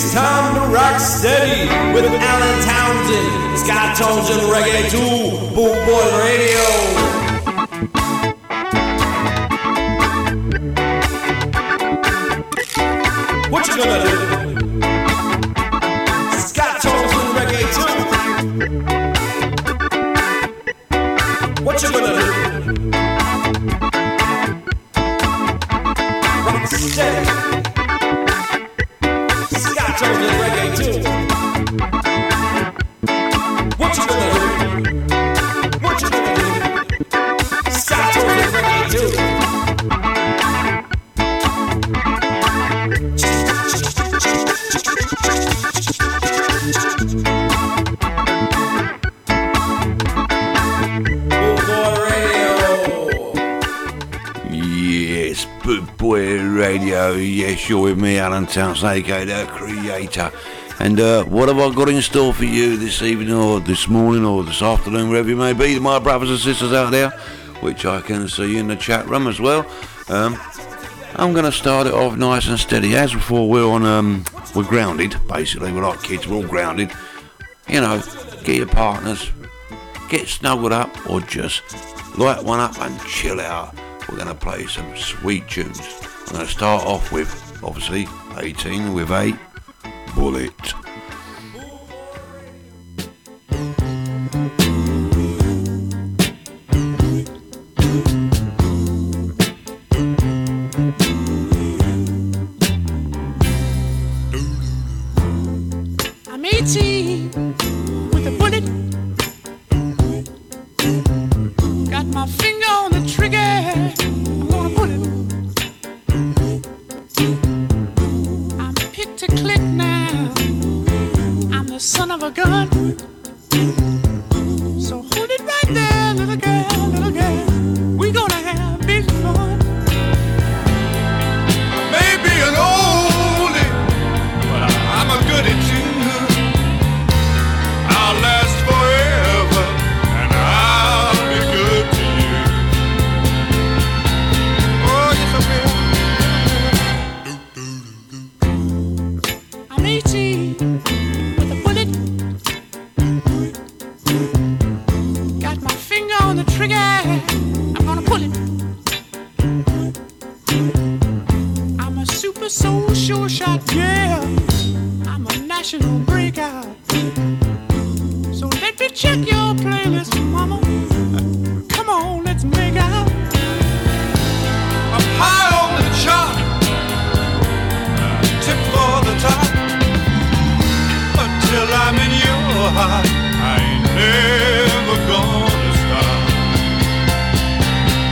It's time to rock steady with Alan Townsend. It's got tones and reggae too. Booboy Radio. You're with me, Alan Townsend, aka the Creator, and what have I got in store for you this evening, or this morning, or this afternoon, wherever you may be, my brothers and sisters out there, which I can see in the chat room as well. I'm going to start it off nice and steady. As before, we're grounded, basically. We're like kids, we're all grounded. You know, get your partners, get snuggled up, or just light one up and chill out. We're going to play some sweet tunes. I'm going to start off with, obviously, 18 with a bullet. I'm 18 with a bullet. Got my finger on the trigger. I'm gonna pull it. Son of a gun, so hold it right there, little girl, we gonna have big fun. Maybe an oldie, but I'm a goodie too. I'll last forever, and I'll be good to you. Oh, yes I will. I'm 18. Trigger, I'm gonna pull it. I'm a super soul sure shot, yeah. I'm a national breakout. So let me check your playlist, mama. Come on, let's make out. I'm high on the chart, tip for the top. Until I'm in your heart, I ain't never gone.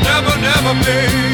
Never, never, baby.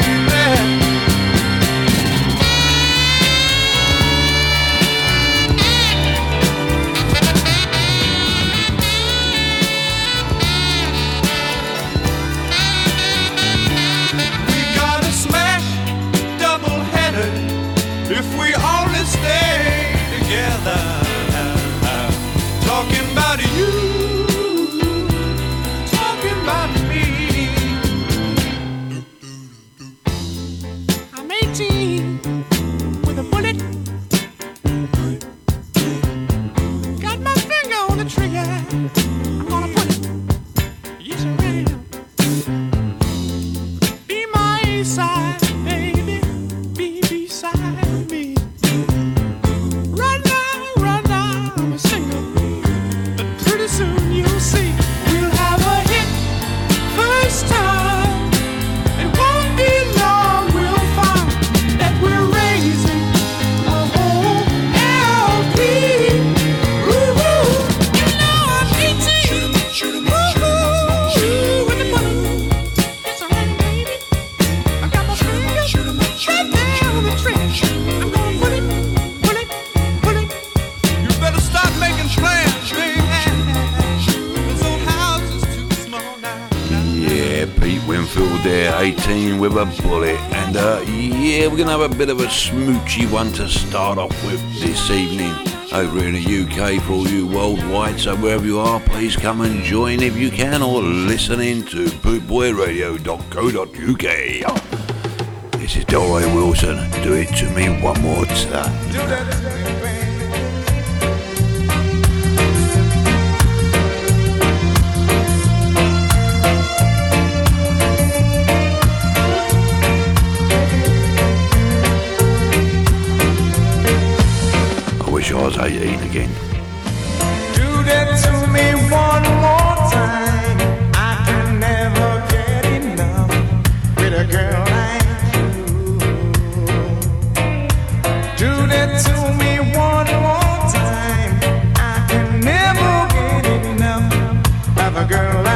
Have a bit of a smoochy one to start off with this evening over in the UK for all you worldwide, so wherever you are, please come and join if you can, or listen in to bootboyradio.co.uk. This is Delroy Wilson, do it to me one more time. sure I was 18 again. Do that to me one more time. I can never get enough with a girl like you. Do that to me one more time. I can never get enough of a girl like you.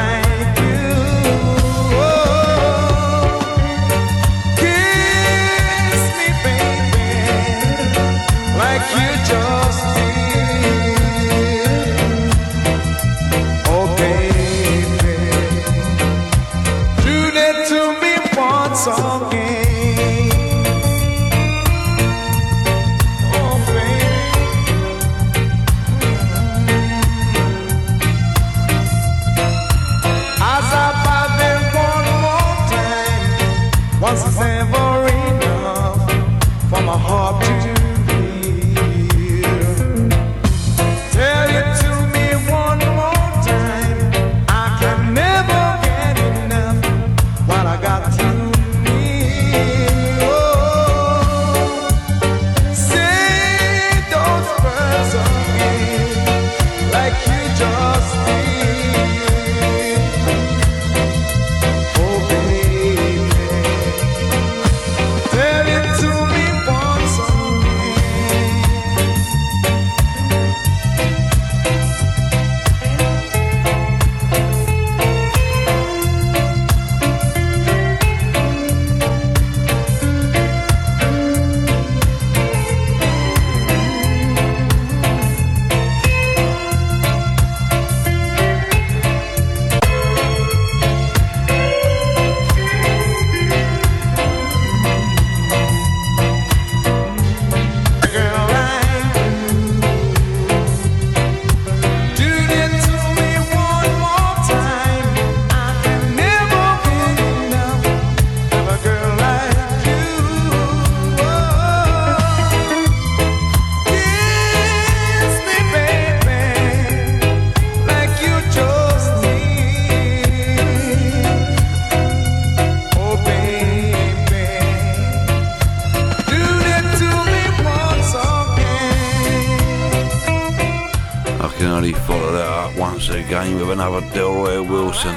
Another Delroy Wilson.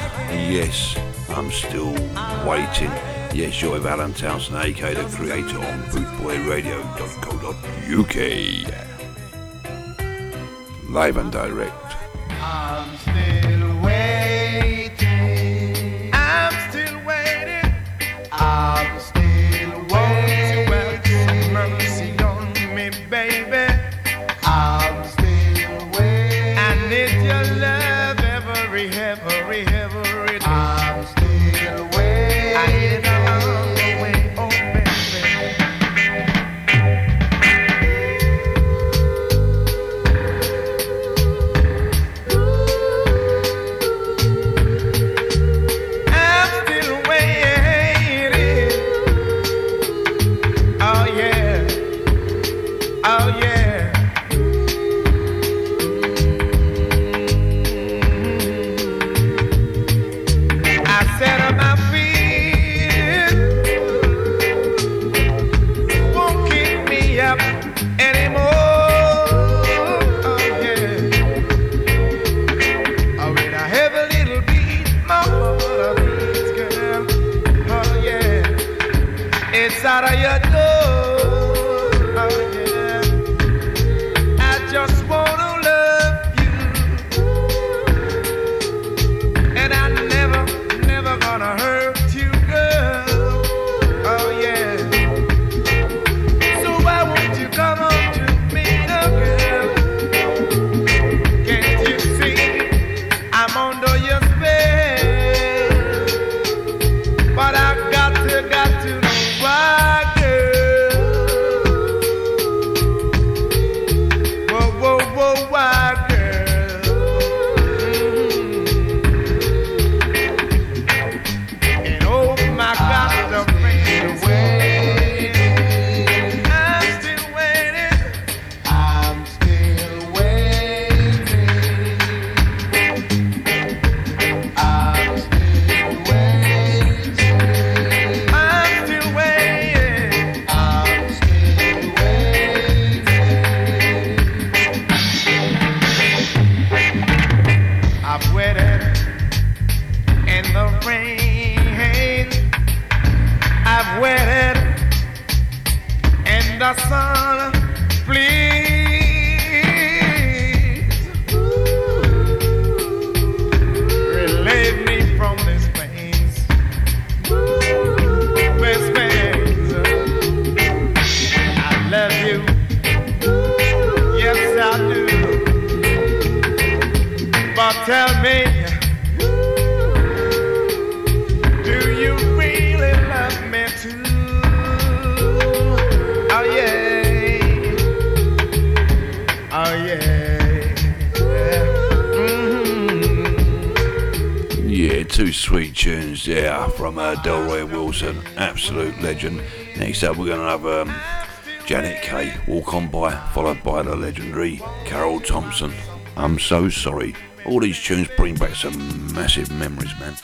Yes, I'm still waiting. Yes, you're with Alan Townsend, aka the Creator, on bootboyradio.co.uk. Live and direct. But I got to know why, girl. the sun, please. Ooh. Relieve me from these pains. Ooh. These pains. Ooh. I love you. Ooh. Yes, I do. But tell me. Two sweet tunes there from Delroy Wilson, absolute legend. Next up we're going to have Janet Kay, Walk On By, followed by the legendary Carol Thompson, I'm So Sorry. All these tunes bring back some massive memories, man.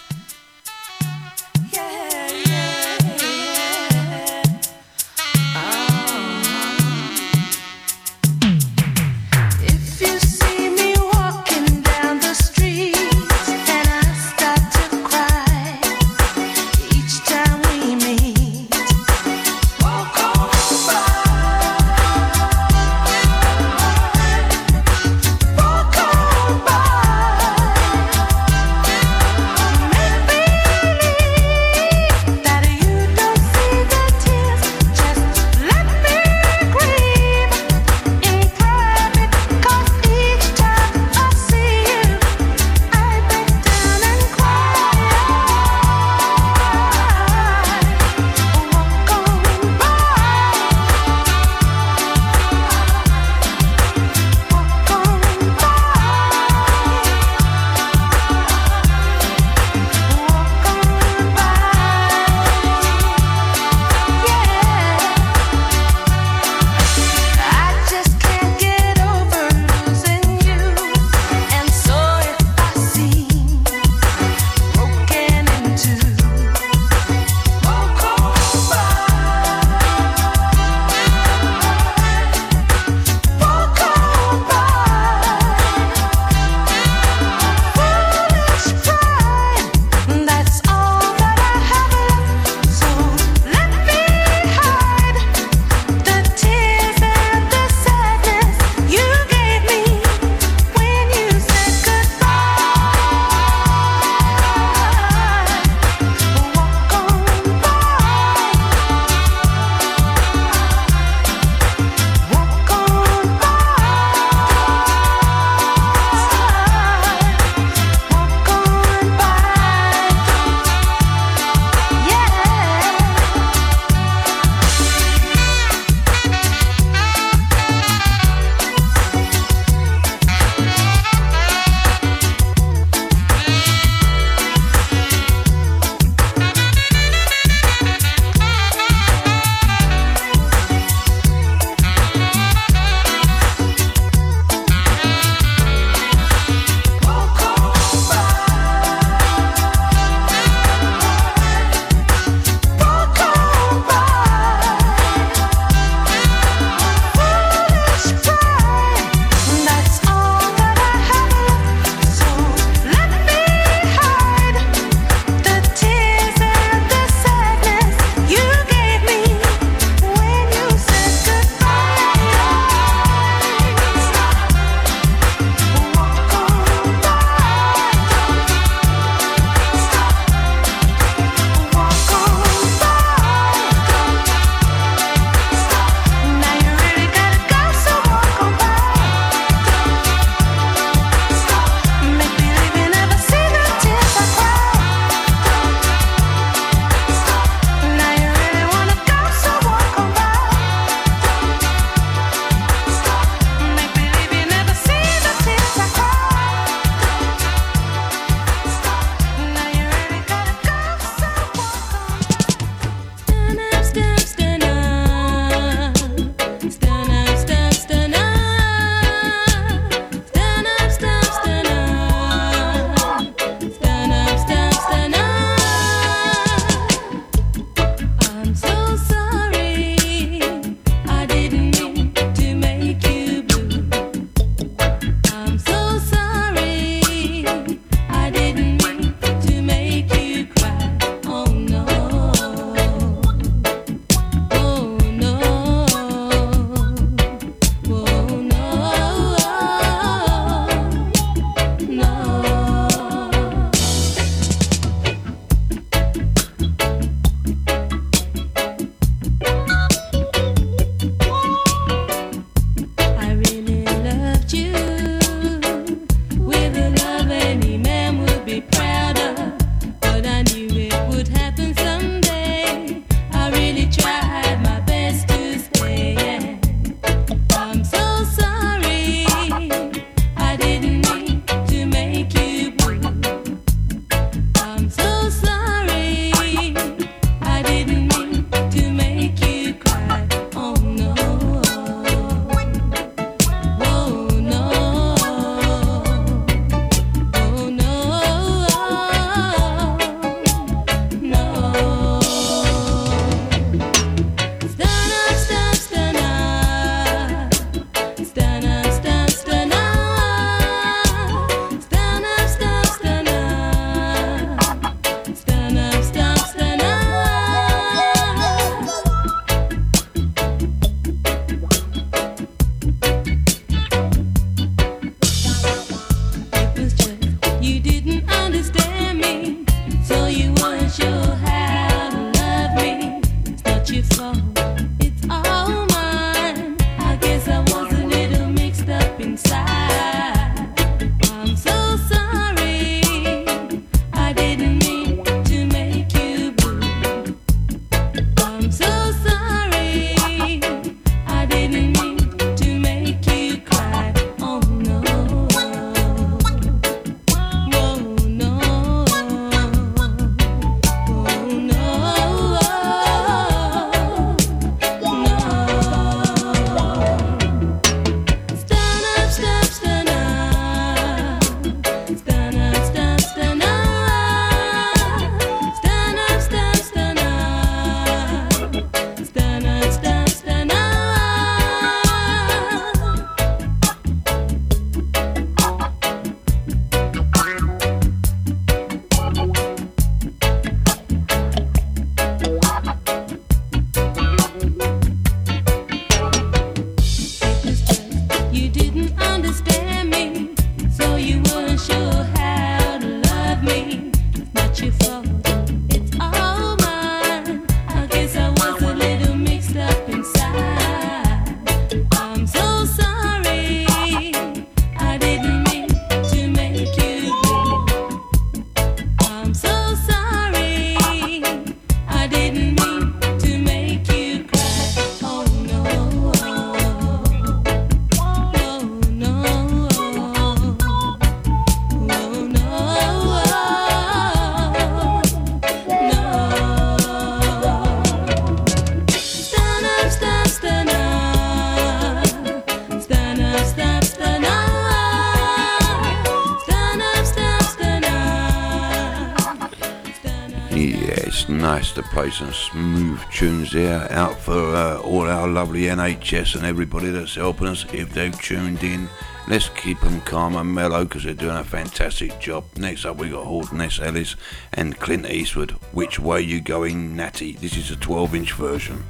nice to play some smooth tunes there, out for all our lovely NHS and everybody that's helping us. If they've tuned in, let's keep them calm and mellow because they're doing a fantastic job. Next up we got Horton S. Ellis and Clint Eastwood, Which Way You Going Natty. This is a 12-inch version.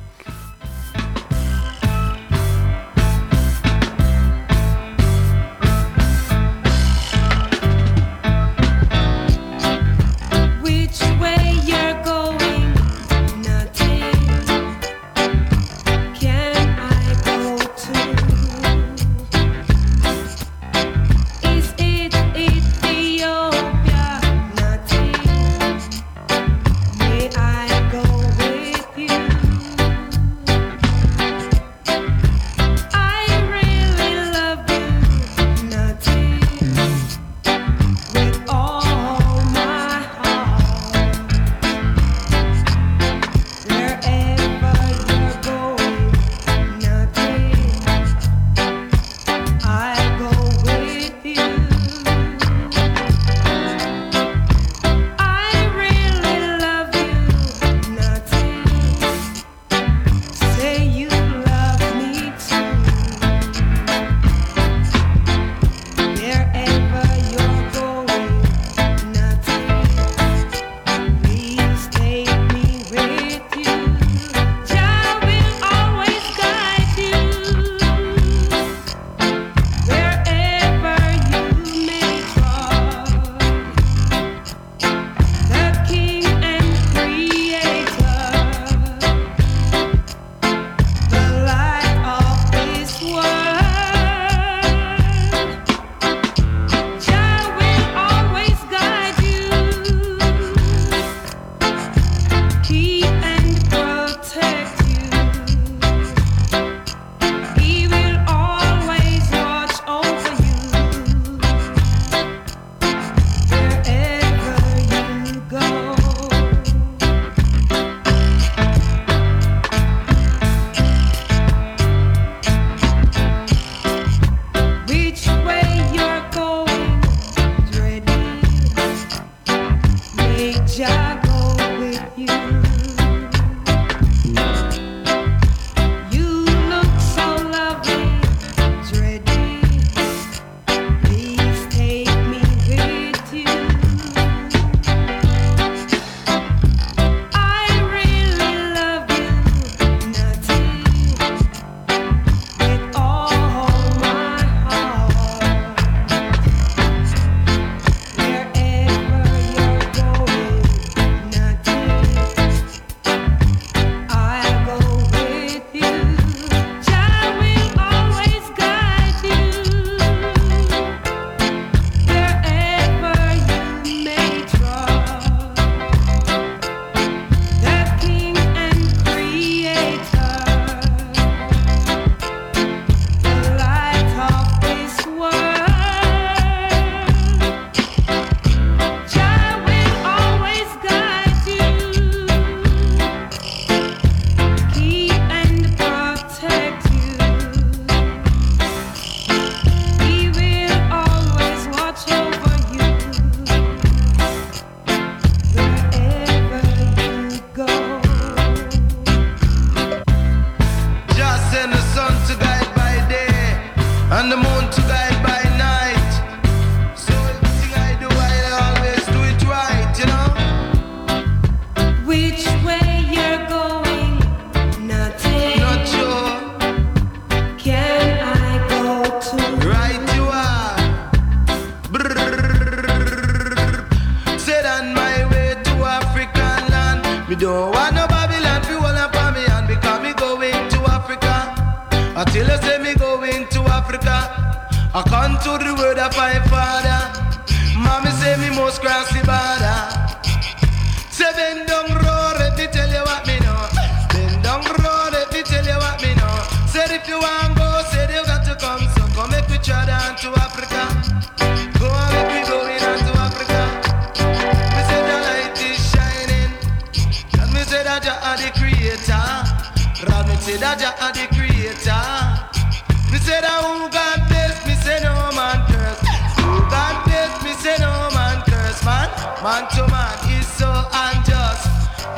Man to man is so unjust.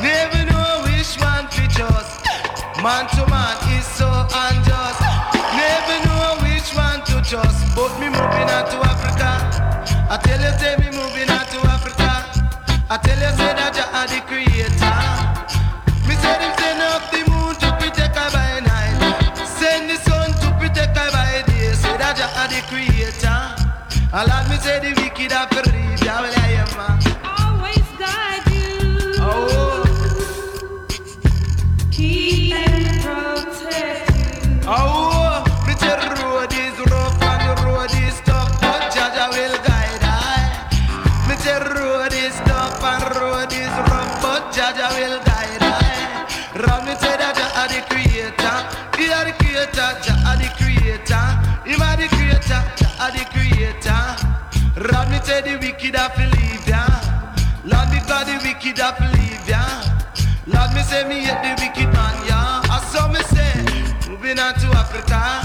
Never Man to man is so unjust. Never know which one to trust. But me moving out to Africa. I tell you, say me moving out to Africa. I tell you, say that you are the creator. Me say them send up the moon to protect her by night. Send the sun to protect her by day. Say that you are the creator. I love me say the wicked are free. I will I am man. Always guide you. Oh. Keep and protect you. Oh, but the road is rough and the road is tough, but Jaja will guide I. But the road is tough and road is rough, but Jaja will guide I. Ram say that Jaja are the creator. He are the creator, Jaja are the creator. He are the creator, Jaja are the creator. Ram say the wicked have to leave ya. Lord because the wicked have to leave ya. Lord, me say me hate the wicked man, yeah. I saw me say, moving on to Africa.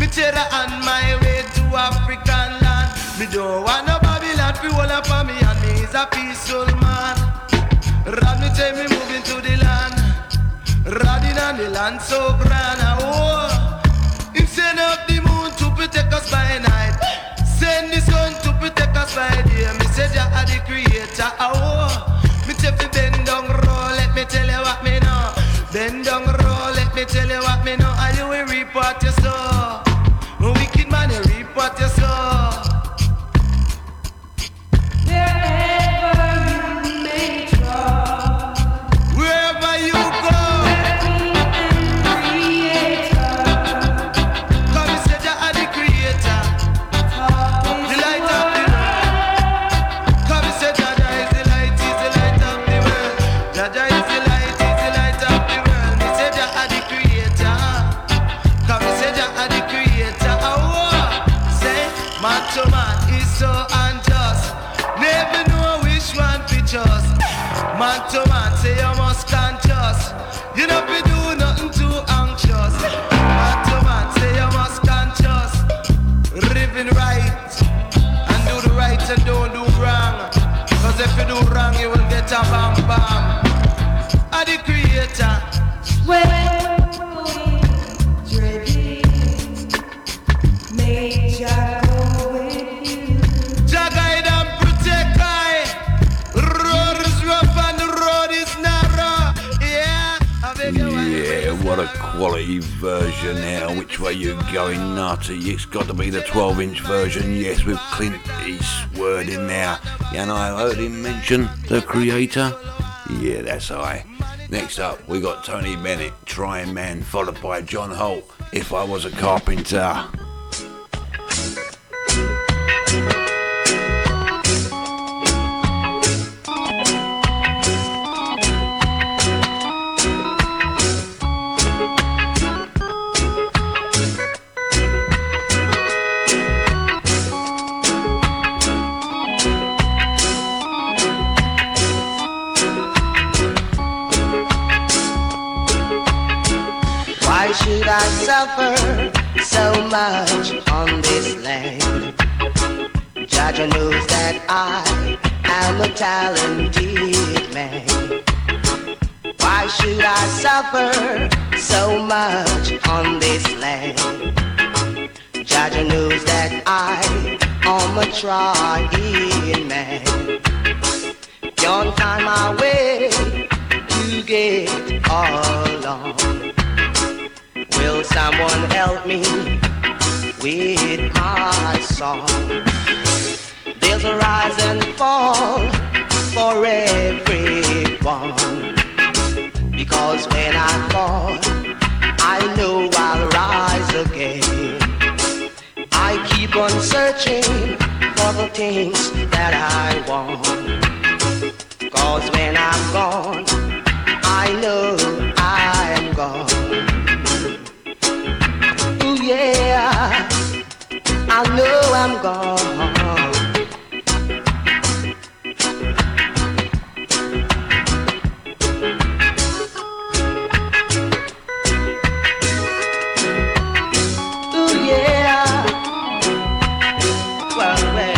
Me cheddar on my way to African land. Me don't want no Babylon, we all up on me, and me is a peaceful man. Rod, me say me moving to the land. Rodding on the land so grand, oh. Him send up the moon to protect us by night. Send the sun to protect us by day. Me say, Jah are the creator, oh. Me tell you bend down roll, let me tell you what me know. Bend down roll, let me tell you what me know. And you will reap what you sow. No wicked man, you reap what you sow. Wherever you may go, wherever you go, come and say Jah are the creator, the light of the world. Come and say Jah is the light, is the light of the world. Jah is the light of the world. Me say Jah are the creator. Come and say Jah are the creator. Oh, say man to man is so unjust. Never know which one to trust. Man to man, say you must stand just. You don't be do nothing too anxious. Man to man, say you must stand just. Living right and do the right and don't do wrong. Cause if you do wrong, you will get a bam bam. I the creator. Jah guide and protect I. Road is rough and the road is narrow. Yeah, I beg your wife. Yeah, what a quality version now. Which way you going, Natty? It's got to be the 12-inch version, yes, with Clint Eastwood in there. And I heard him mention the creator. Yeah, that's I. Next up, we got Tony Bennett, Trying Man, followed by John Holt, If I Was a Carpenter. Suffer so much on this land. Jah knows that I am a talented man. Why should I suffer so much on this land? Jah knows that I am a trying man. Don't find my way to get all along. Will someone help me with my song? There's a rise and fall for everyone. Because when I fall, I know I'll rise again. I keep on searching for the things that I want. Cause when I'm gone, I know I am gone. Yeah, I know I'm gone. Ooh, yeah. Well, well.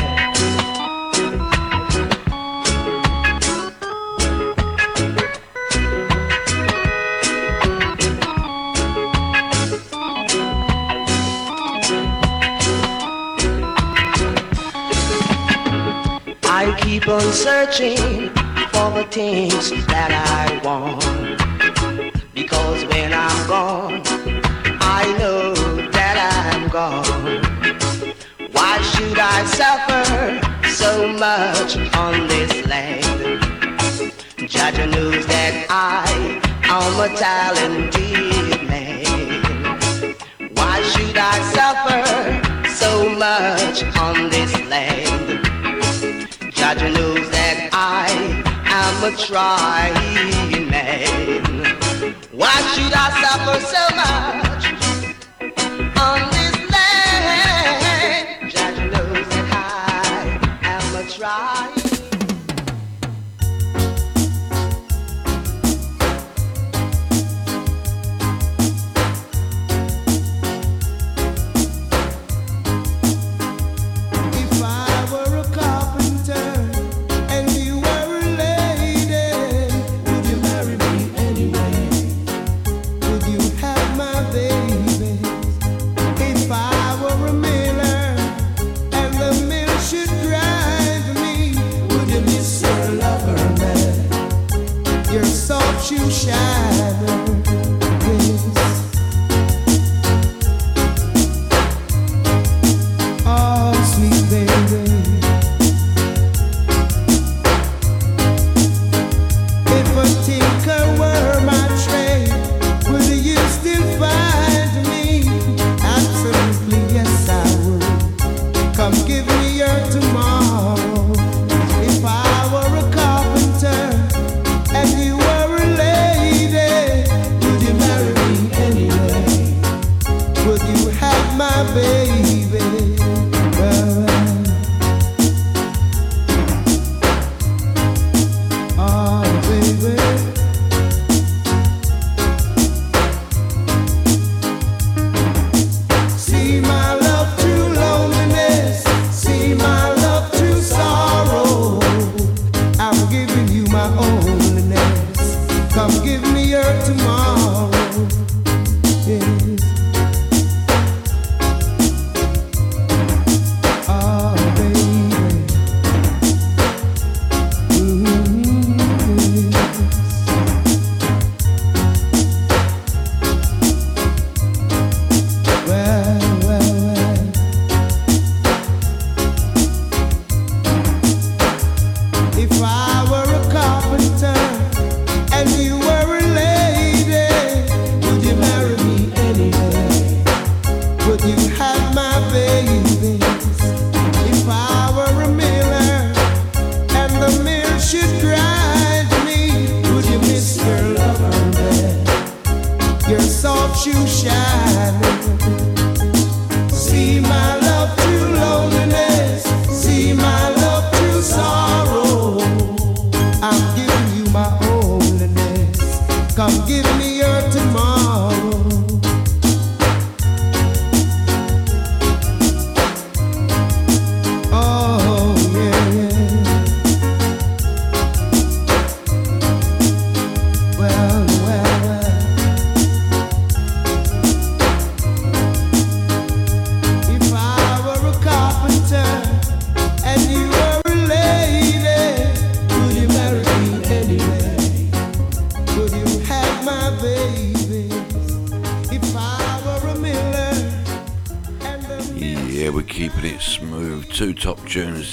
been searching for the things that I want, because when I'm gone, I know that I'm gone. Why should I suffer so much on this land? Judge knows that I am a talented man. Why should I suffer so much on this land? Judge knows that I am a trying man. Why should I suffer so much on this land? Judge knows that I am a trying man. You shine.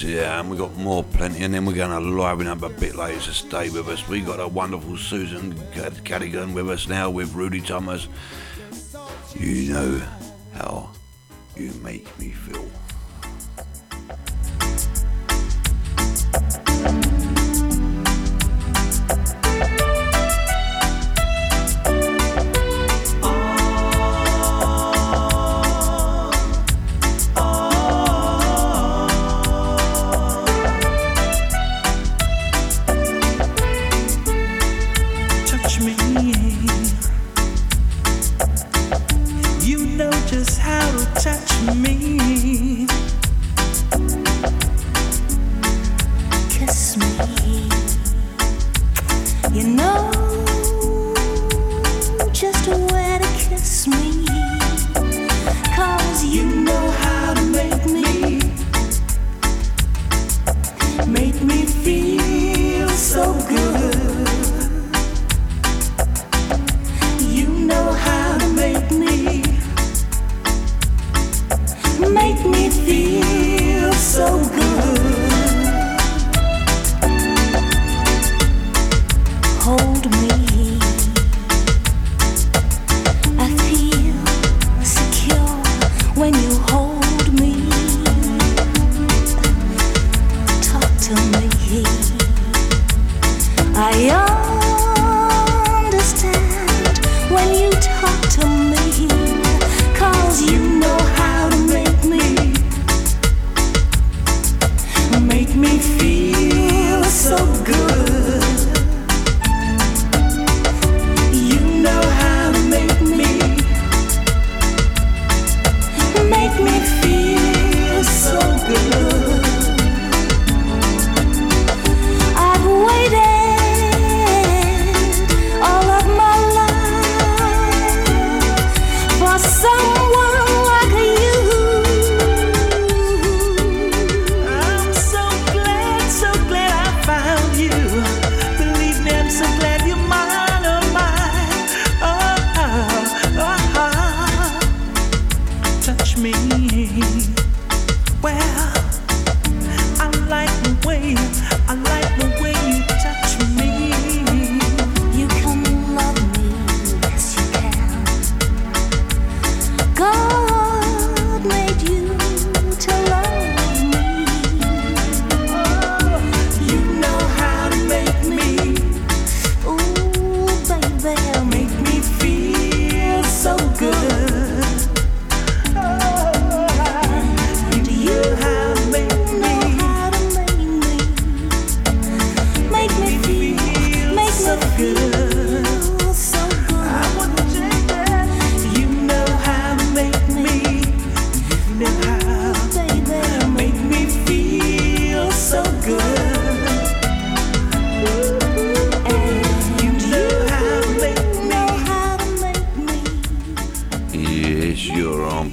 Yeah, and we got more plenty, and then we're going to liven up a bit later, so stay with us. We got a wonderful Susan Cadigan with us now with Rudy Thomas. You know how you make me feel. Make me feel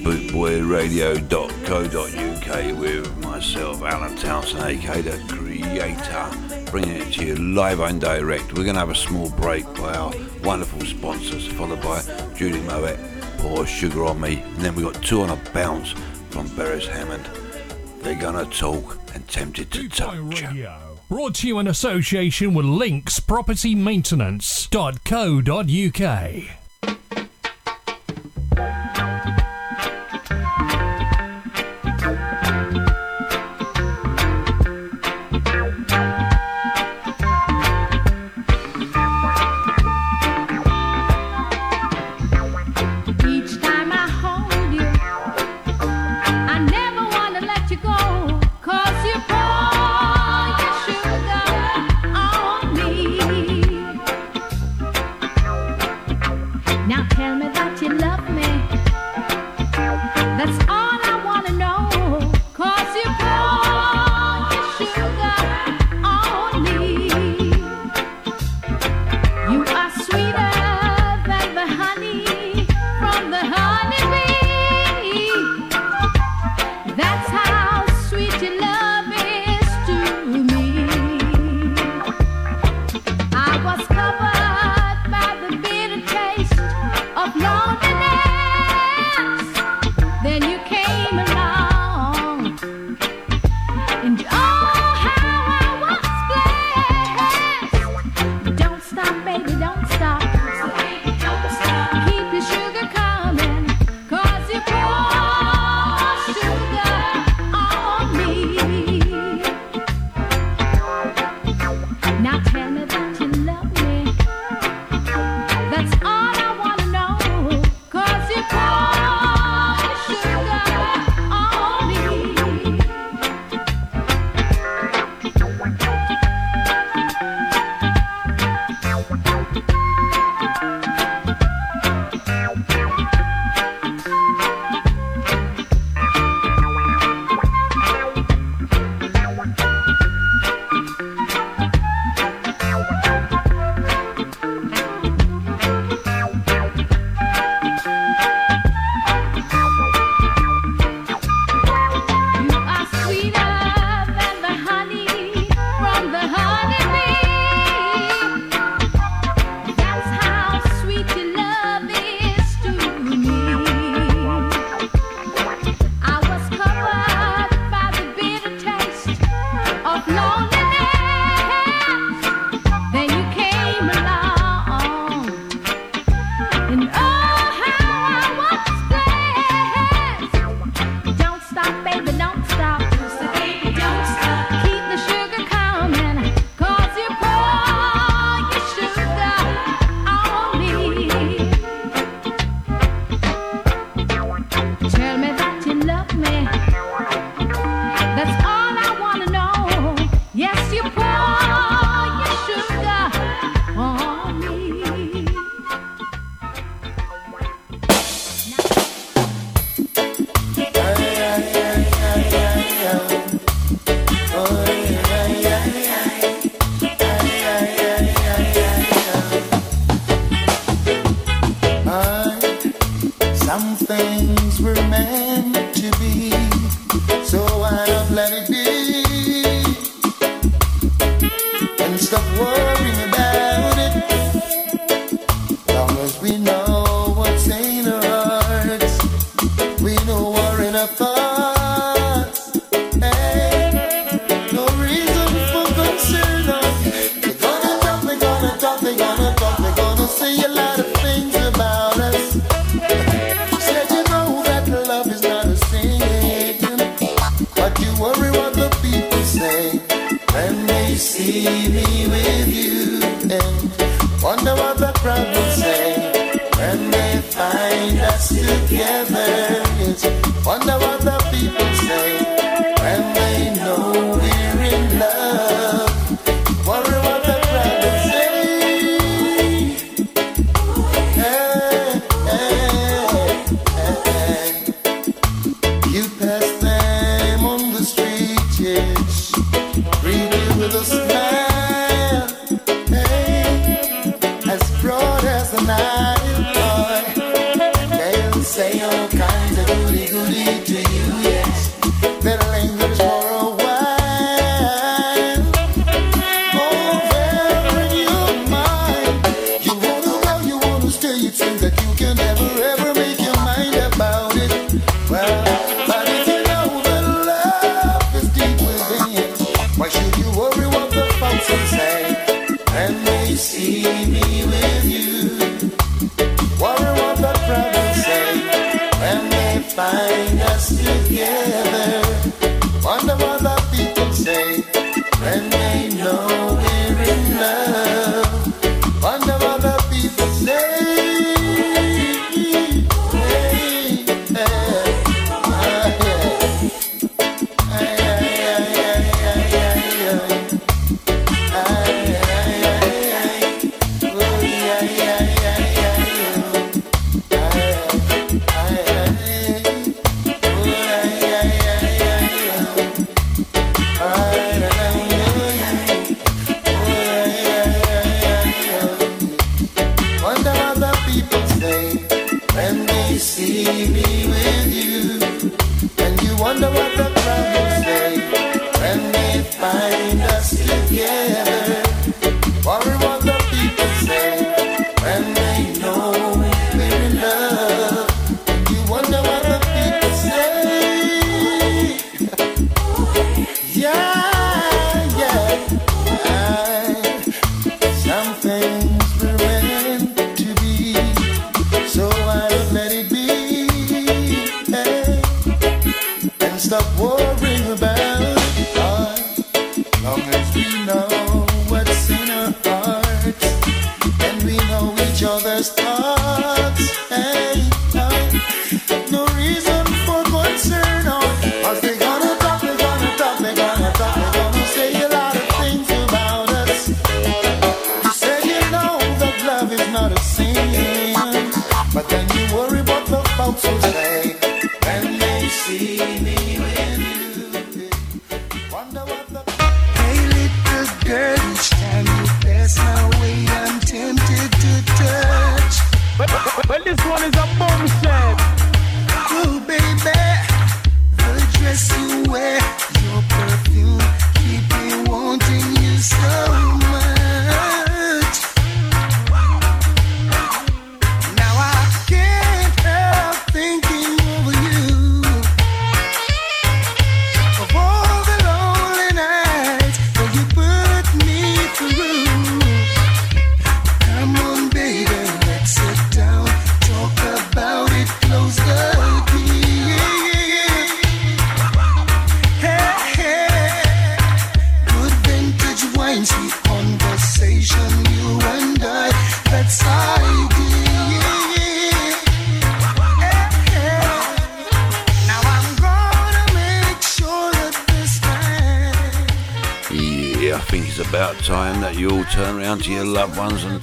bootboyradio.co.uk with myself, Alan Townsend, aka the Creator, bringing it to you live and direct. We're going to have a small break by our wonderful sponsors, followed by Judy Mowat, Pour Sugar on Me, and then we got Two on a Bounce from Beres Hammond. They're gonna talk and Tempted to Touch. Brought to you in association with Links Property Maintenance.co.uk. Thank you. Some things were meant to be, so why not let it be? And stop worrying about it. Long as we know what's in our hearts, we know we're in our thoughts. Hey, no reason for concern. They're gonna talk, they're gonna talk, they're gonna talk, they're gonna say a lot of things about us. See me with you and wonder what the crowd will say when they find us together. It's wonder what the people say when they know we're in love. Wonder what the crowd will say. Hey, hey, hey, hey. You pass them on the street, yes, breathe you with a smile, hey, as broad as an eye, boy. They'll say all kinds of goody goody to you, yes. They'll linger for a while. Oh, they'll bring you mind. You wanna go, you wanna stay. It seems that you can never ever make your mind about it. Well, but if you know that love is deep within you, why should you worry what the folks will say when they see me with you? Worry what the crowd will say when they find us together. Wonder what the people say when they know we're in love. Wonder what the people say. Hey, hey.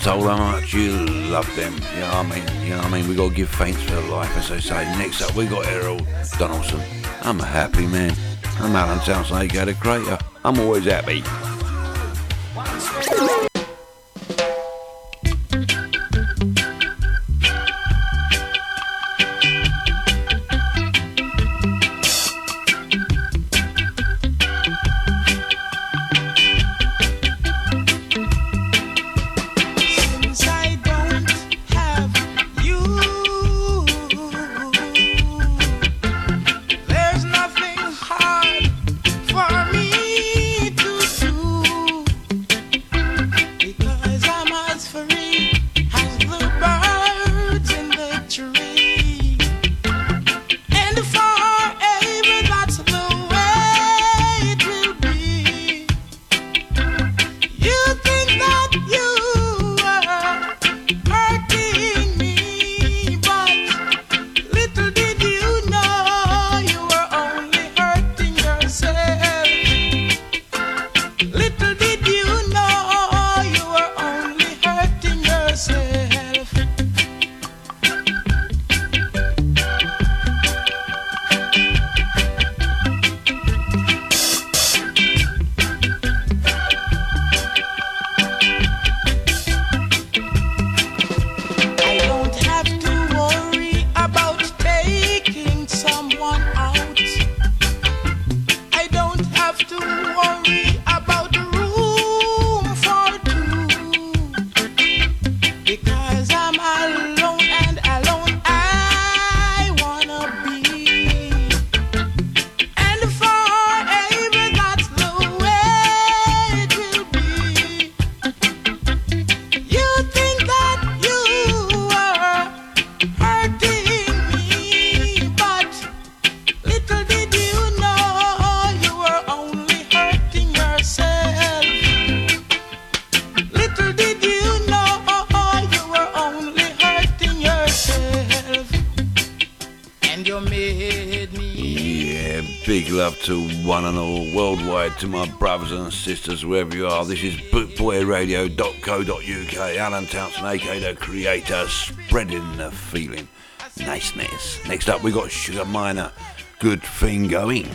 Told how much you love them. You know what I mean? We gotta give thanks for life, as they say. Next up, we got Errol Donaldson. I'm a happy man. I'm Alan Townsend, aka the Creator. I'm always happy. you made me. Yeah, big love to one and all worldwide, to my brothers and sisters wherever you are. This is bootboyradio.co.uk. Alan Townsend, aka the Creator, spreading the feeling. Niceness. Next up we got Sugar Minott, Good Thing Going.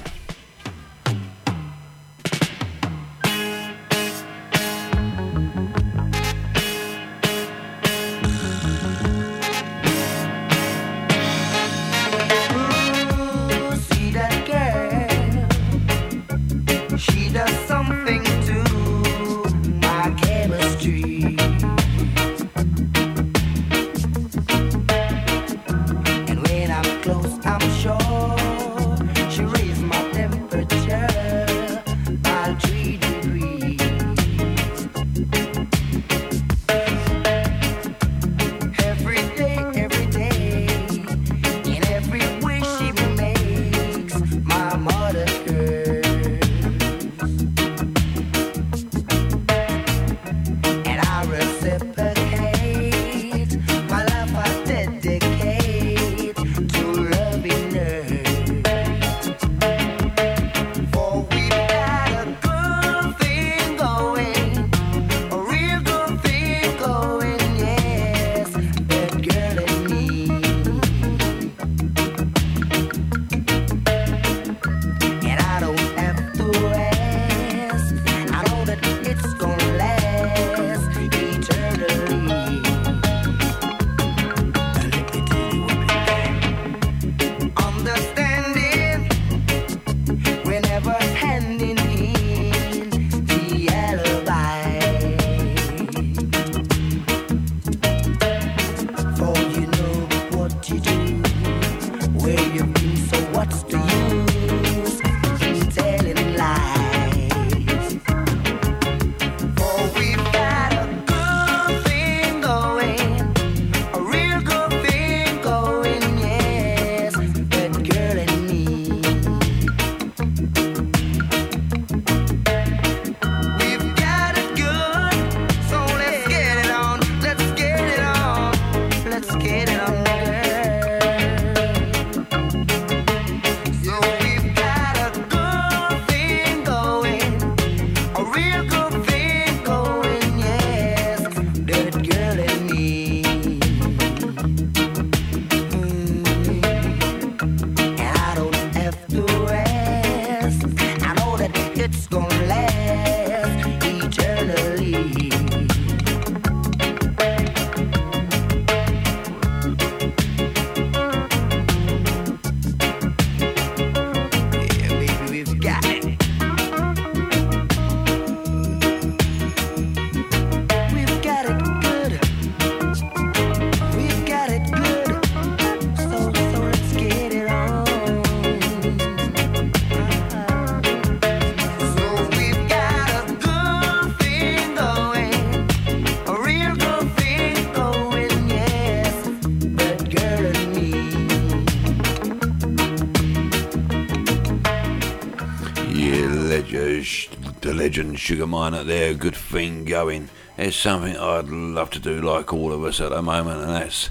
Legend Sugar Minott there, Good Thing Going. It's something I'd love to do like all of us at the moment, and that's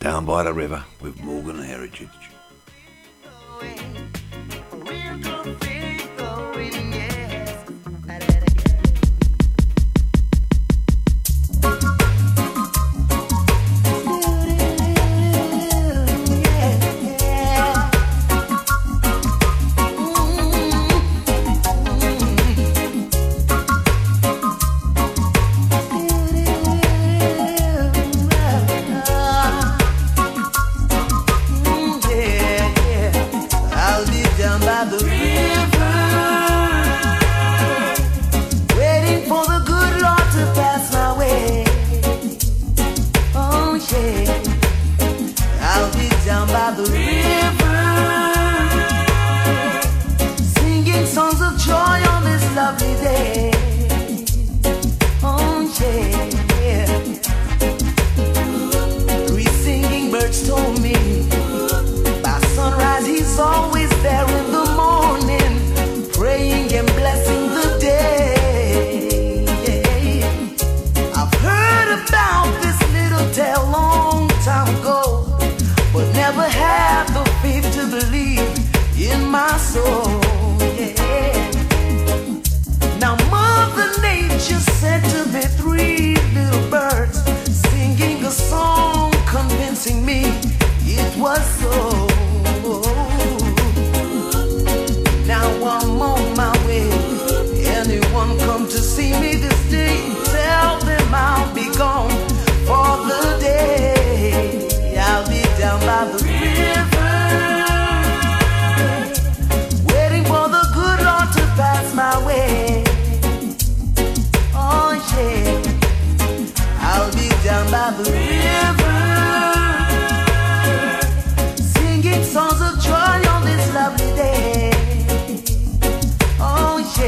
down by the river with Morgan Heritage. Long time ago, but never had the soul, yeah. Now Mother Nature sent to me three little birds singing a song, convincing me it was so. Now I'm on my way. Anyone come to see me this day, tell them I'll be gone for the day. I'll be down by the river, waiting for the good Lord to pass my way. Oh yeah, I'll be down by the river, singing songs of joy on this lovely day. Oh yeah.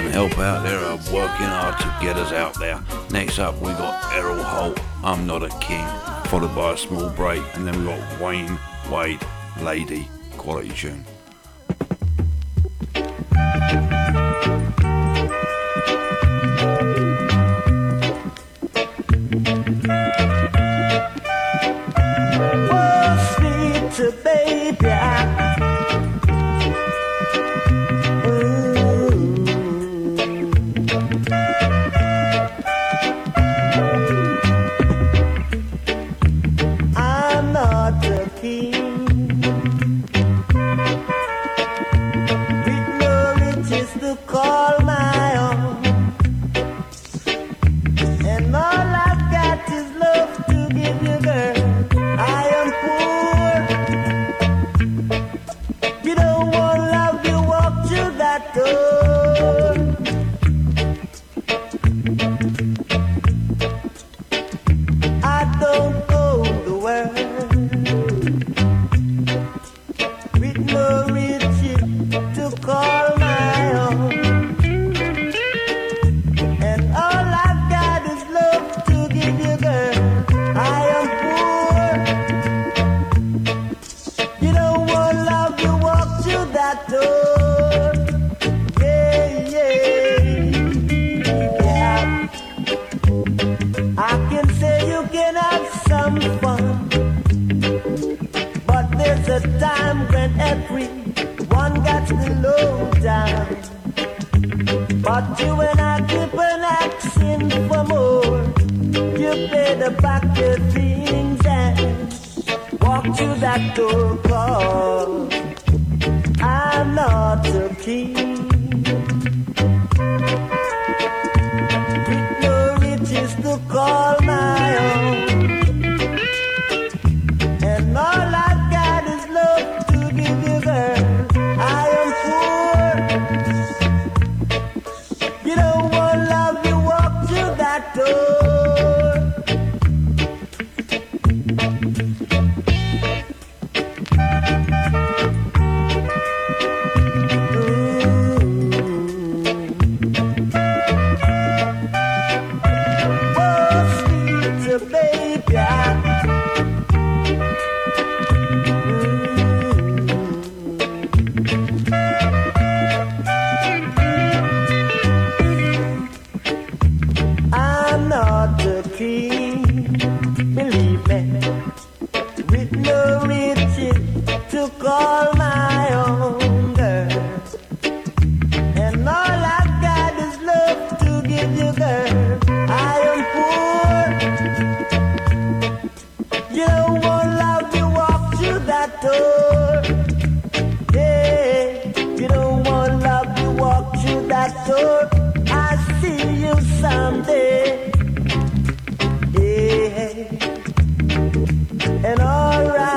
And help out there are working hard to get us out there. Next up we got Errol Holt, I'm Not a King, followed by a small break, and then we got Wayne Wade, Lady. Quality tune. all my own, girl. And all I got is love to give you, girl. I am poor. You don't want love, you walk through that door. Yeah, you don't want love, you walk through that door. I see you someday. Yeah, and all right.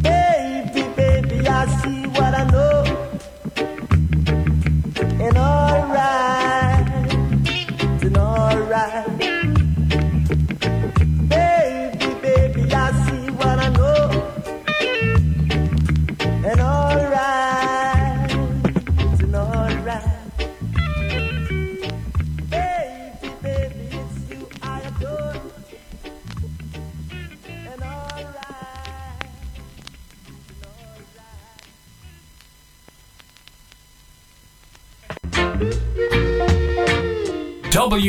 Baby, baby, I see what I know. And alright, and alright. Baby, baby, I see what I know. And alright, and alright. Baby, baby, it's you I adore.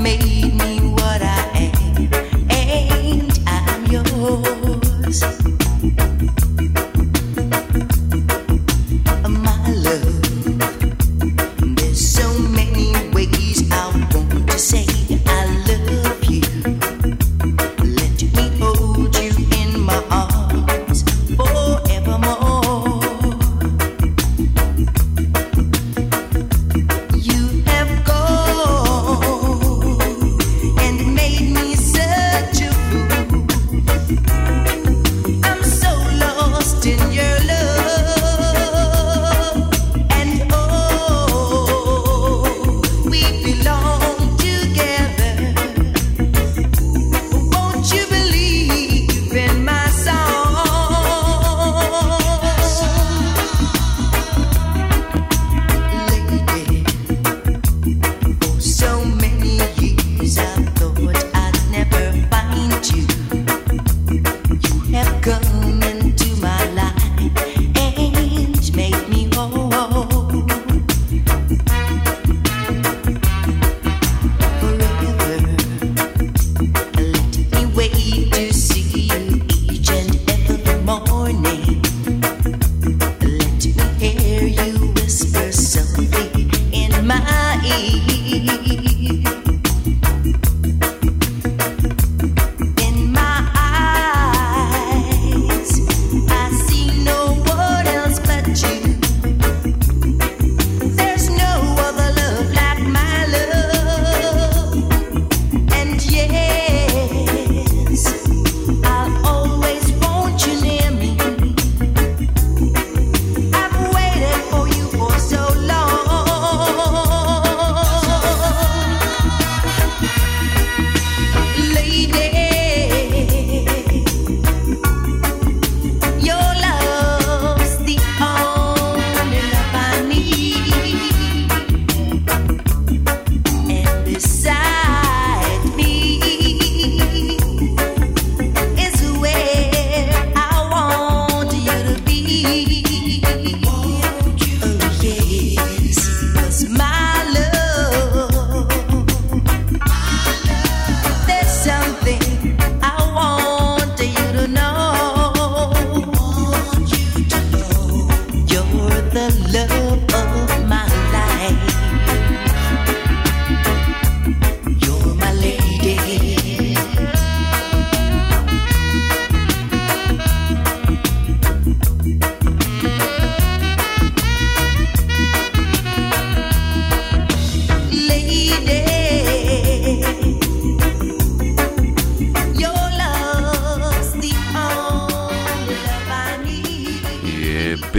Made me what I am, and I'm yours.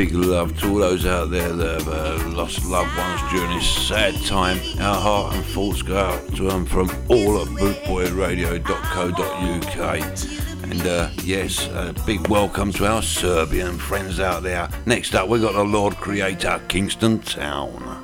big love to all those out there that have lost loved ones during this sad time. Our heart and thoughts go out to them from all at bootboyradio.co.uk. And yes, a big welcome to our Serbian friends out there. Next up, we've got the Lord Creator, Kingston Town.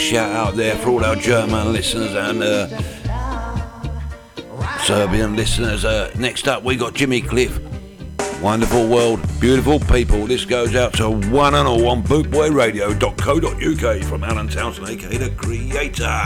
Shout out there for all our German listeners and Serbian listeners. Next up, we got Jimmy Cliff. Wonderful world, beautiful people. This goes out to one and all on bootboyradio.co.uk from Alan Townsend, aka the Creator.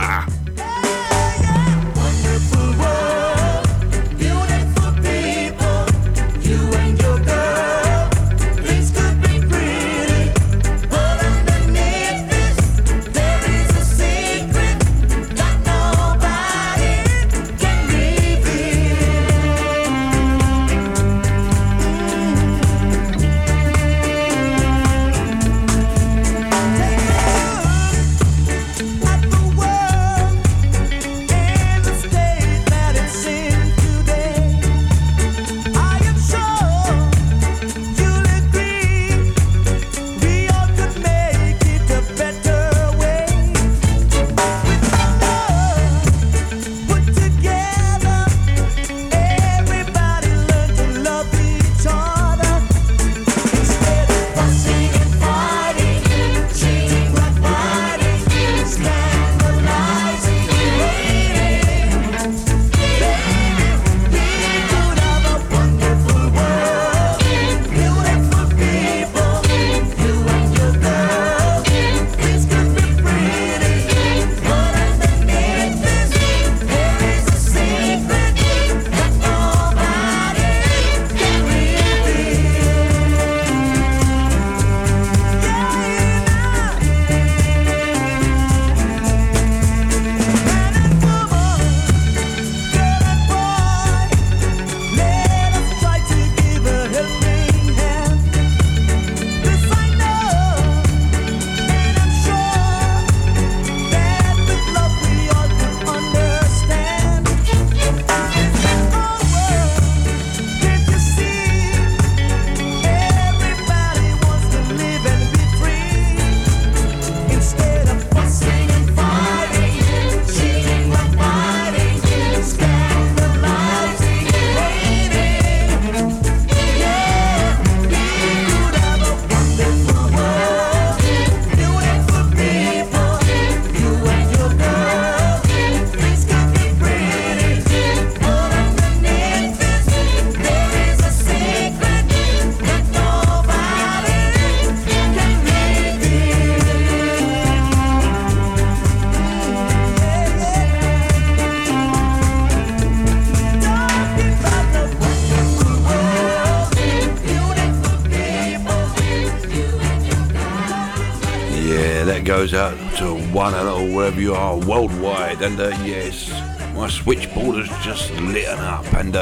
that goes out to one and all, wherever you are, worldwide. And yes, my switchboard is just lit up, and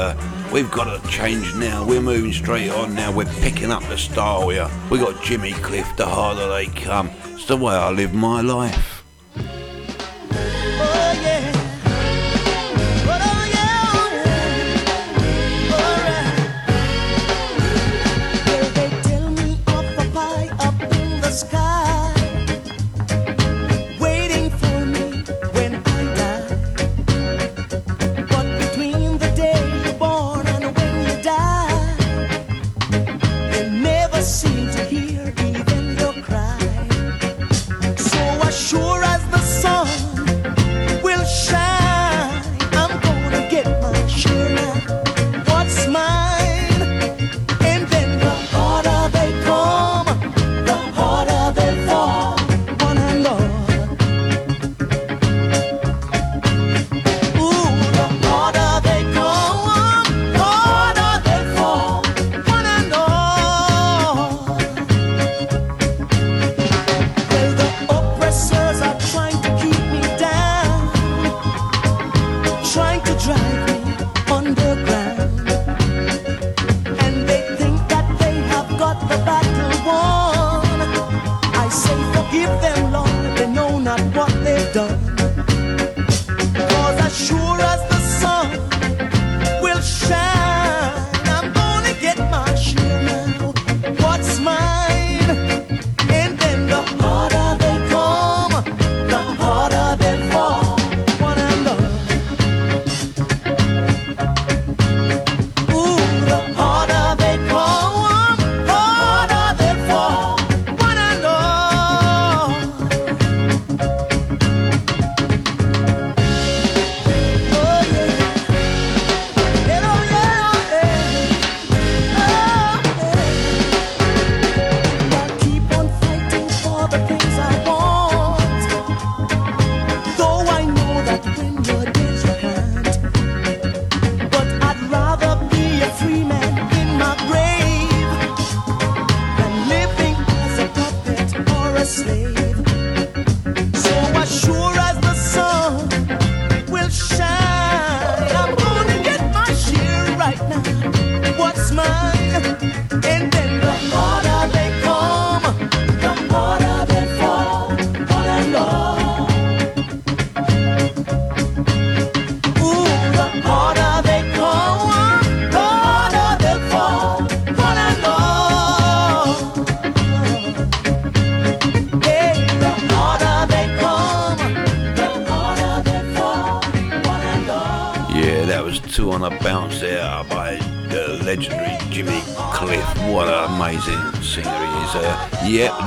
we've got to change now. We're moving straight on now. We're picking up the style here. We got Jimmy Cliff, The Harder They Come. It's the way I live my life.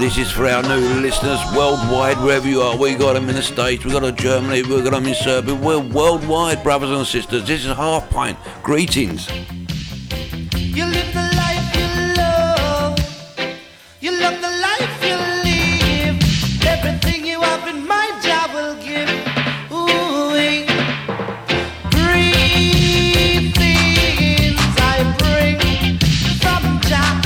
This is for our new listeners worldwide, wherever you are. We got them in the States, we got them in Germany, we got them in Serbia. We're worldwide, brothers and sisters. This is Half Pint. Greetings. You live the life you love. You love the life you live. Everything you have in mind, I will give away. Greetings I bring from Jah.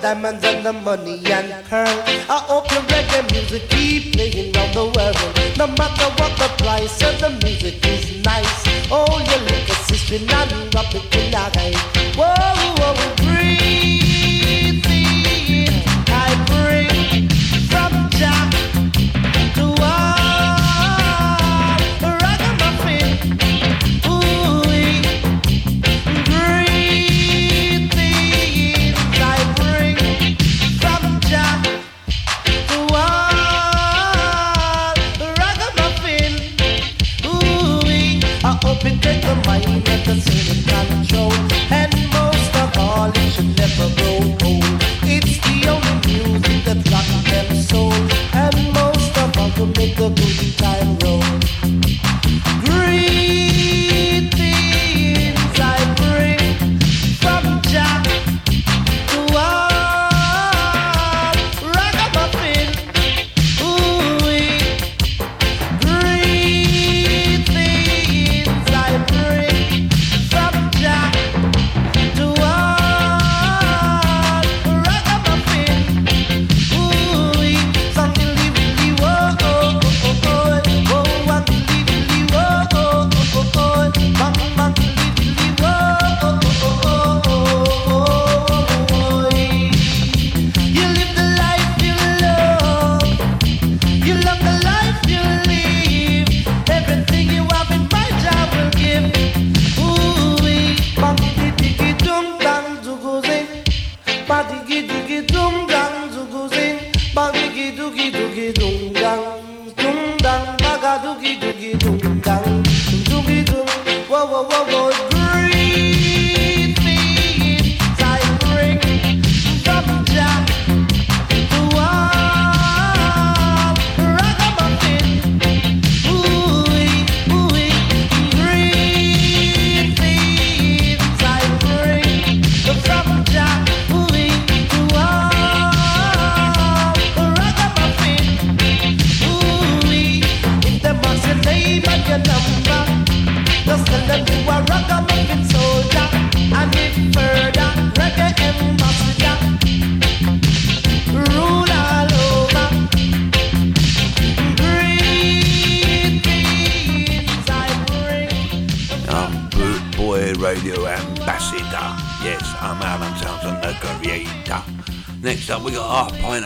Diamonds and the money and pearls. I hope your reggae music keep playing round the world. No matter what the price, and the music is nice. Oh, you look a sister, not up in the night. Whoa, whoa, breathe in. I bring from Jah to all the ragamuffin. Ooh, greetings I bring from Jah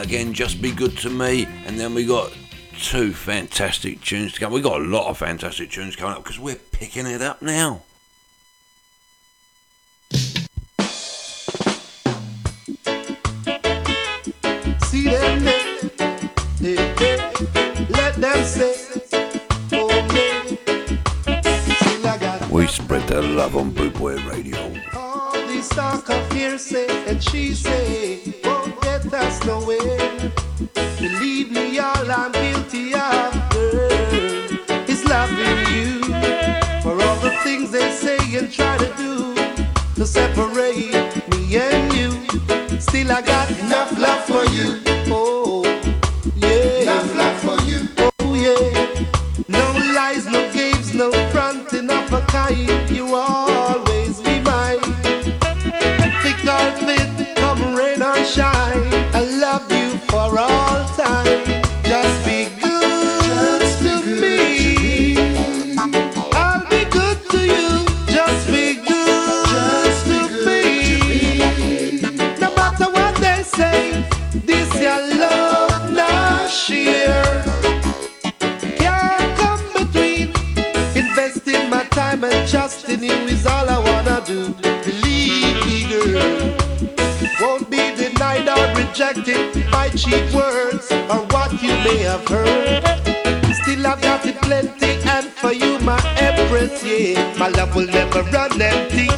Again, Just Be Good to Me, and then we got two fantastic tunes to come. We got a lot of fantastic tunes coming up because we're picking it up now. See them, let them say, oh, we spread the love on Booboy Radio. All these talk of hearsay and she say. That's no way. Believe me, all I'm guilty of, girl, is loving you. For all the things they say and try to do to separate me and you, still I got enough love for you. Oh, yeah, enough love for you. Oh, yeah. No lies, no games, no fronting of a kind. You always be mine. Thick or thin, come rain or shine. For all time, just be good, just be to, good me. I'll be good to you. Just be to, good me. To me. No matter what they say, this your love now share. Can't come between. Investing my time and trust in you is all I wanna do. Believe me, girl. Won't be denied or rejected. Cheap words or what you may have heard. Still I've got it plenty, and for you my empress, yeah, my love will never run empty.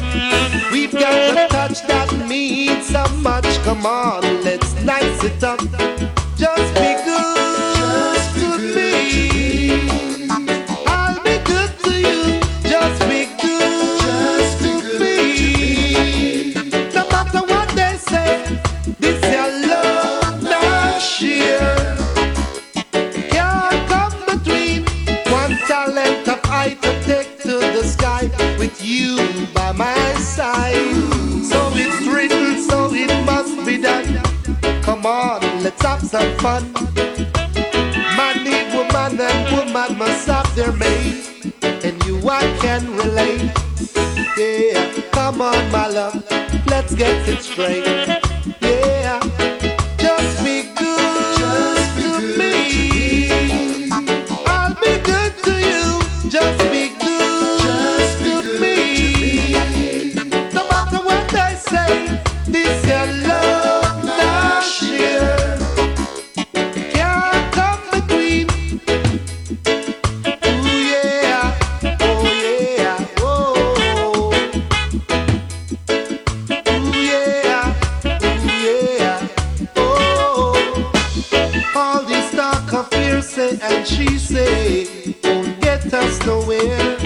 We've got a touch that means so much. Come on, let's nice it up. Just be good, just be to, good me. To me. I'll be good to you. Just be to good me. To me. No matter what they say, this your love. Can't come between. One talent of I to take to the sky with you by my side. So it's written, so it must be done. Come on, let's have some fun. Man need woman and woman must have their mate. And you I can relate. Yeah, come on my love, let's get it straight. Yeah, just be good. Just be to good me. To me. I'll be good to you. Just be to good me. To me. No matter what they say, this your love now share. Can't come between. Ooh yeah, oh yeah, oh. Ooh yeah, ooh yeah. All this talk of hearsay and she say won't get us nowhere.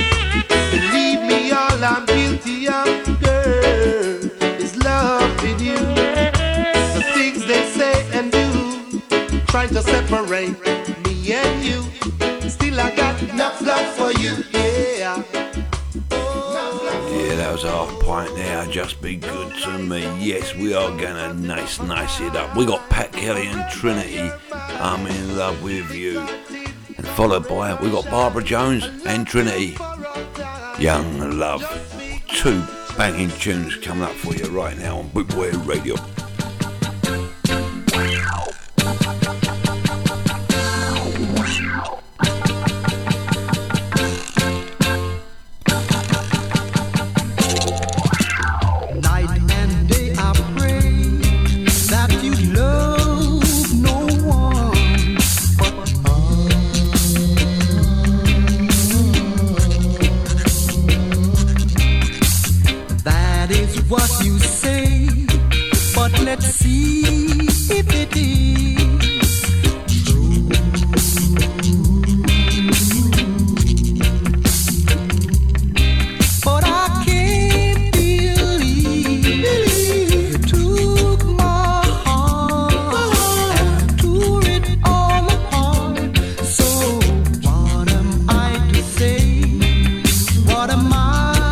Believe me, all I'm guilty of, girl, is loving you. The things they say and do, trying to separate me and you. Still I got enough love for you, yeah. Yeah, that was Half Pint there. Just Be Good to Me. Yes, we are gonna nice it up. We got Pat Kelly and Trinity, I'm in Love with You, and followed by we got Barbara Jones and Trinity, Young Love. Two banging tunes coming up for you right now on Bootboy Radio. What am I?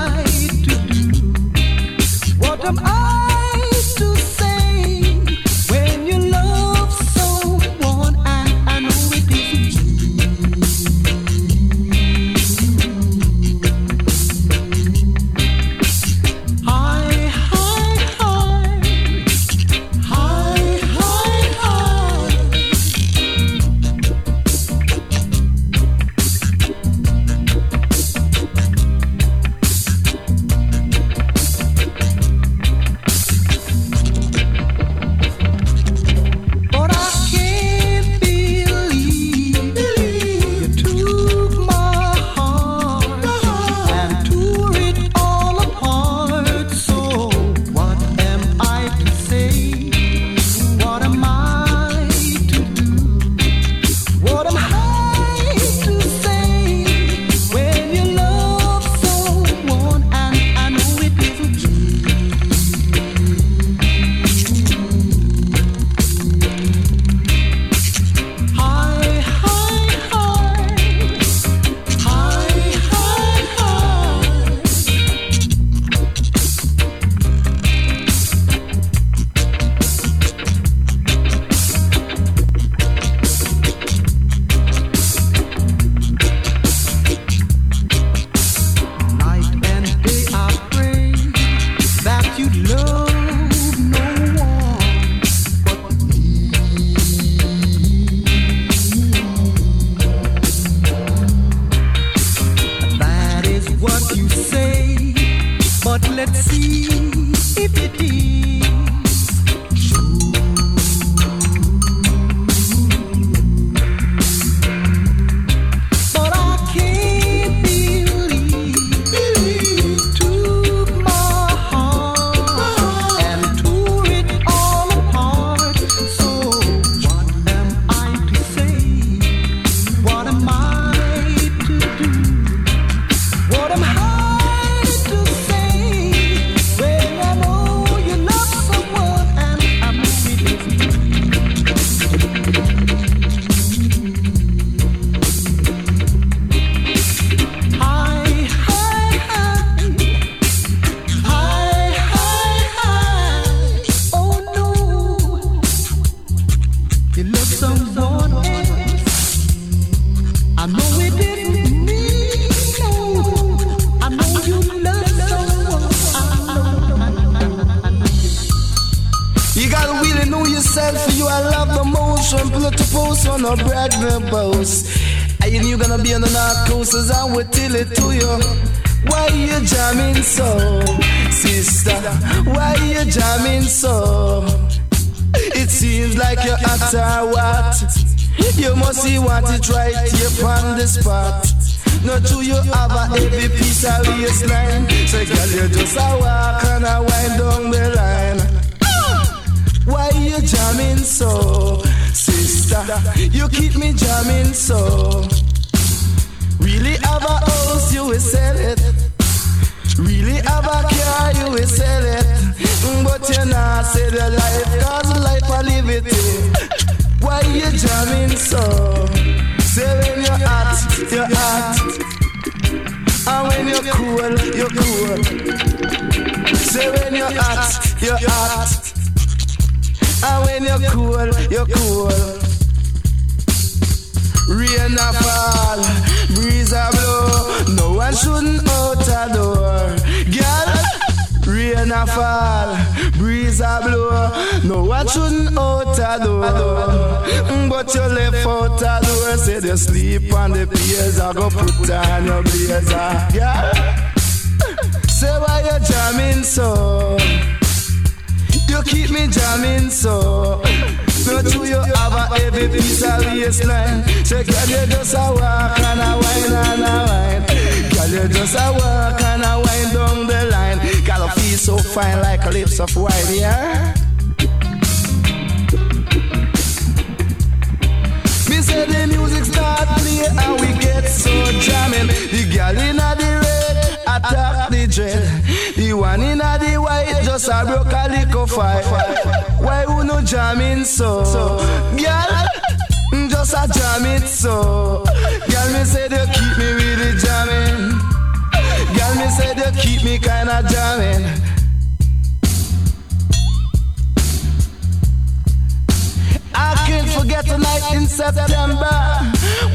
forget a night in September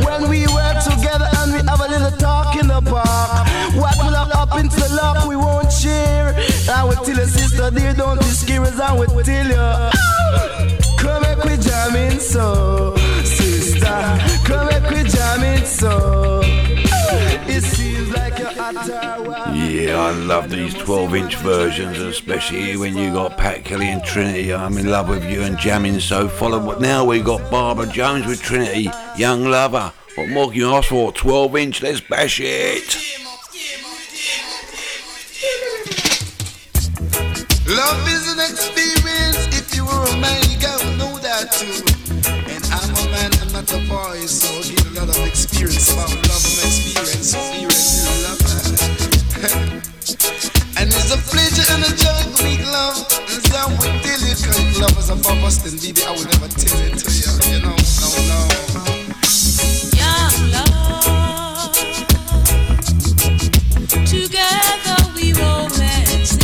when we were together and we have a little talk in the park. What will up into the lock, we won't cheer. I will tell your sister, dear, don't be scared. I will tell you, come and quit jamming, so sister, come and quit jamming, so. Yeah, I love these 12-inch versions, especially when you got Pat Kelly and Trinity. I'm in love with you and jamming. So follow what now we got Barbara Jones with Trinity, Young Lover. What more can you ask for? 12-inch. Let's bash it. Love is an experience. If you were a man, you gotta know that too. And I'm a man, I'm not a boy, so I get a lot of experience about love and experience. And it's a pleasure and a joy to make love. And I will tell you, cause love is a purpose, and baby, I will never tell it to you, you know, no. Young love, together we romance.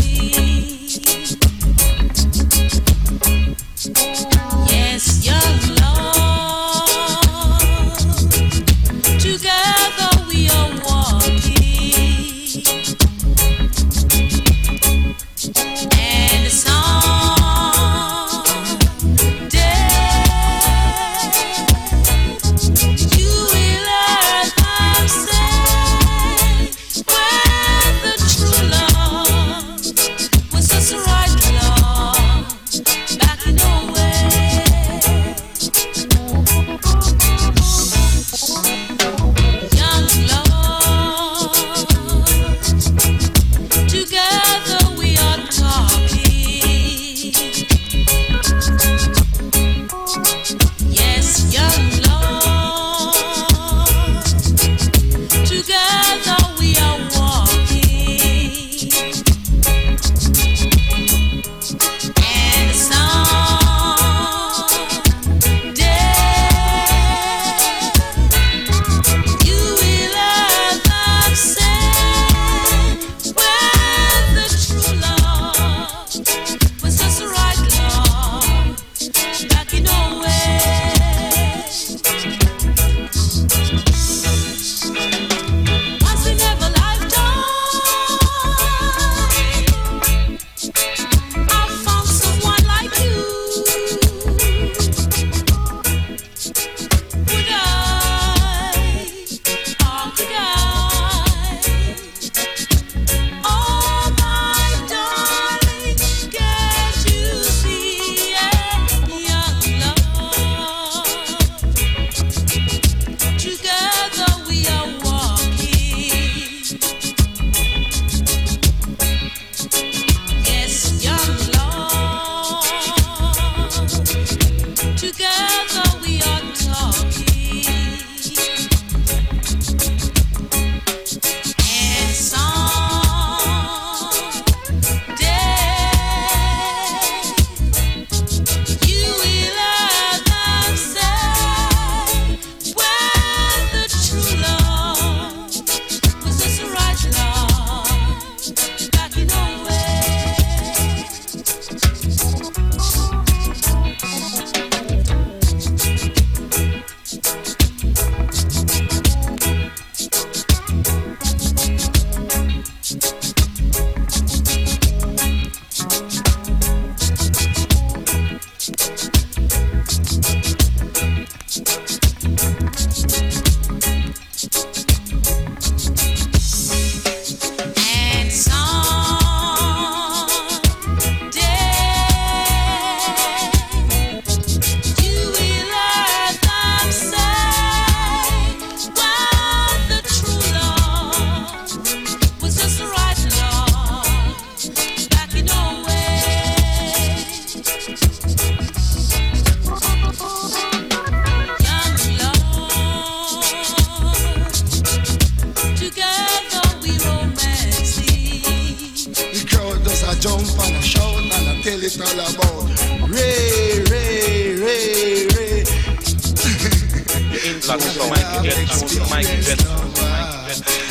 Yes, young love, together we are walking.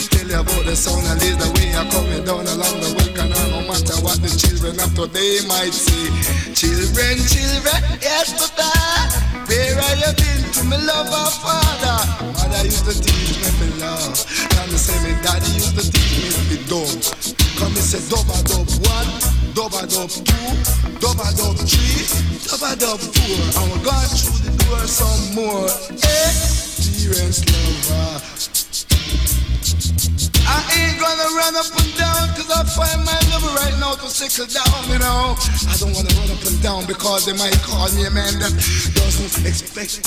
Tell you about the sound and lead the way I coming down along the way, and no matter what the children. children of today might say, children, children, yes, Papa, where have you been to my lover, father? Mother used to teach me my love, and the same daddy used to teach me to be dumb. Come and say, dub-a-dub one, dub-a-dub two, dub-a-dub three, dub-a-dub four. And we gone through the door some more. Hey, parents lover, I ain't gonna run up and down, cause I find my lover right now to sickle down, you know. I don't wanna run up and down because they might call me a man that doesn't expect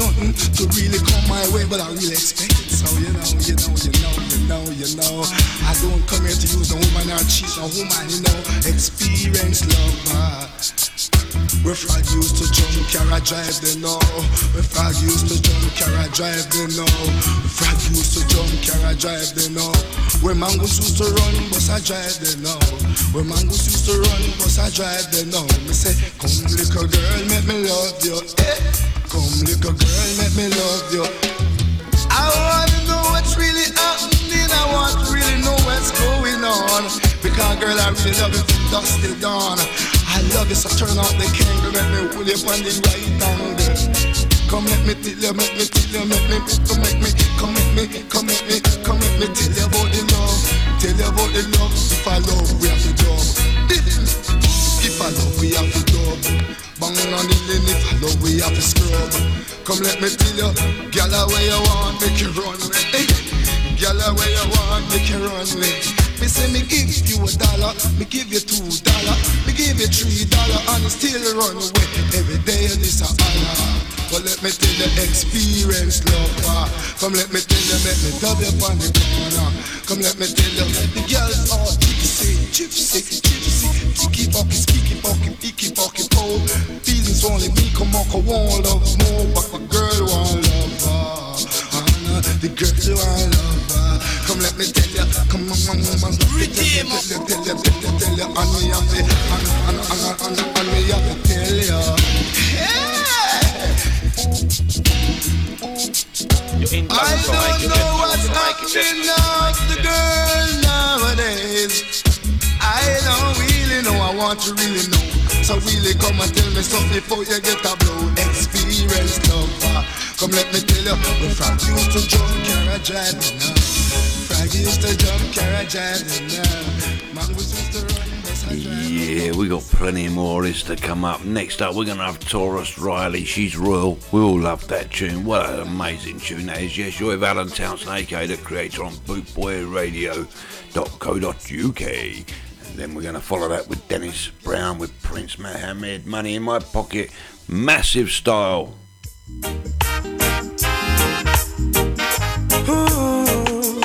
nothing to really come my way, but I really expect it. So you know, I don't come here to use a woman or cheat a woman, you know. Experience lover. We frog used to jump, carry drive, they know. We frog used to jump, carry drive, they know. We frog used to jump, carry drive, they know. We mangoes used to run, but I drive, they know. We mangoes used to run, but I drive, they know. Me say, come little girl, make me love you. Eh? Come little girl, make me love you. I wanna know what's really happening. I want to really know what's going on. Because girl, I really love you from dusk till dawn. I love you, so turn out the candle, let me pull you on the right angle. Come let me tell you, make me tell you, come let me tell you about the love, tell you about the love. If I love, we have to job. If I love, we have to job. Bang on the lane, if I love, we have to scrub. Come let me tell you, girl, where you want, make you run away. Girl, where you want, make you run away. Me say me give you $1, me give you $2, me give you $3, and you still run away. Every day this a hour. But let me tell you, experience lover. Come let me tell you, make me dub you on the corner. Come let me tell you, the girls are gypsy. Icky pocky po. Feelings only me come on, I want love more, but my girl want love. The girl want love. Come let me tell you, come on, tell you, and I don't know what's happening now to the girl nowadays. I don't really know, I want to really know. So really come and tell me something before you get a blow. Experience lover. Come let me tell you, we frog used to jump, carry drive, you know. Frog used to jump, carry drive, you know. Mangoes used to run, bus I drive. Yeah, we got plenty more is to come up. Next up, we're going to have Tarrus Riley. She's royal. We all love that tune. What an amazing tune that is. Yes, you're with Alan Townsend, aka the Creator, on bootboyradio.co.uk. Then we're going to follow that with Dennis Brown with Prince Mohammed, Money in My Pocket, massive style. Ooh,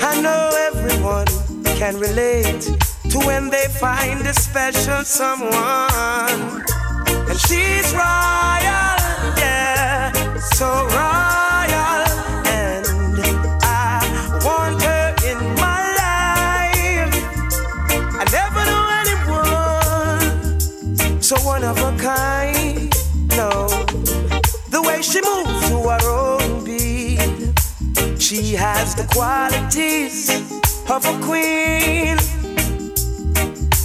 I know everyone can relate to when they find a special someone. And she's royal, yeah, so royal. So one of a kind, no. The way she moves to her own beat, she has the qualities of a queen.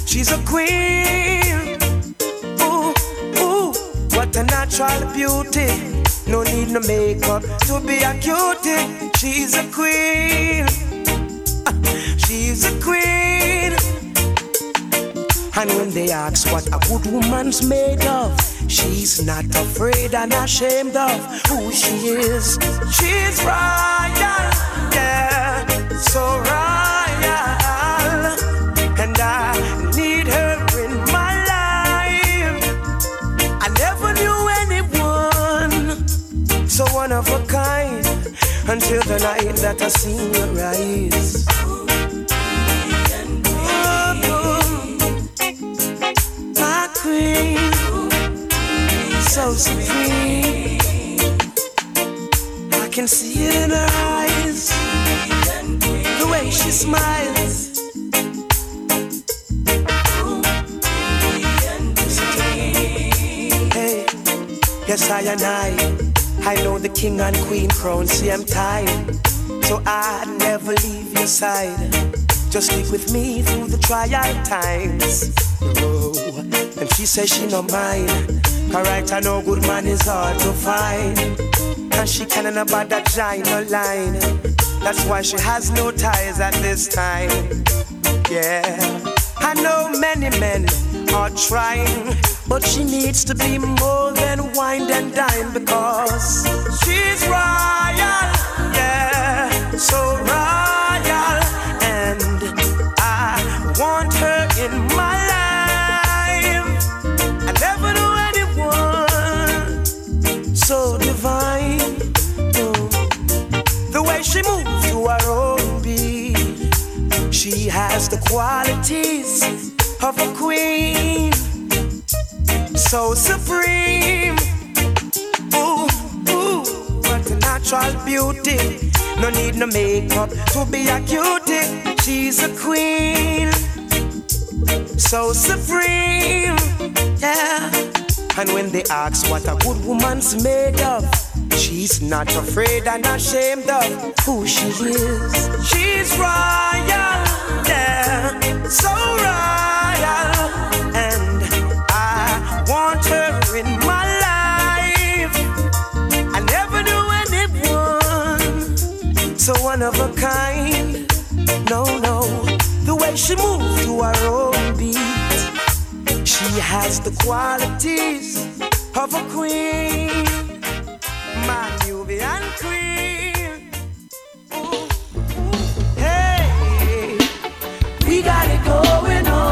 She's a queen. Ooh, ooh, what a natural beauty. No need no makeup to be a cutie. She's a queen. She's a queen. And when they ask what a good woman's made of, she's not afraid and ashamed of who she is. She's royal, yeah, so royal. And I need her in my life. I never knew anyone so one of a kind until the night that I seen her eyes. Oh, yes I know the king and queen crown, see I'm tired, so I never leave your side, just stick with me through the trial times. Oh, and she says she no mind, alright I know good man is hard to find, and she can't about that giant line, that's why she has no ties at this time, yeah. I know many men are trying, but she needs to be more than wine and dine, because she's royal, yeah, so royal, and I want her in my life. I never knew anyone so divine, oh. The way she moves to her own beat, she has the qualities of a queen, so supreme. Ooh, ooh, what a natural beauty. No need no makeup to be a cutie. She's a queen, so supreme, yeah. And when they ask what a good woman's made of, she's not afraid and ashamed of who she is. She's royal, yeah, so royal. Want her in my life. I never knew anyone so one of a kind. No, no, the way she moves to her own beat, she has the qualities of a queen. My Nubian queen. Ooh. Hey, we got it going on.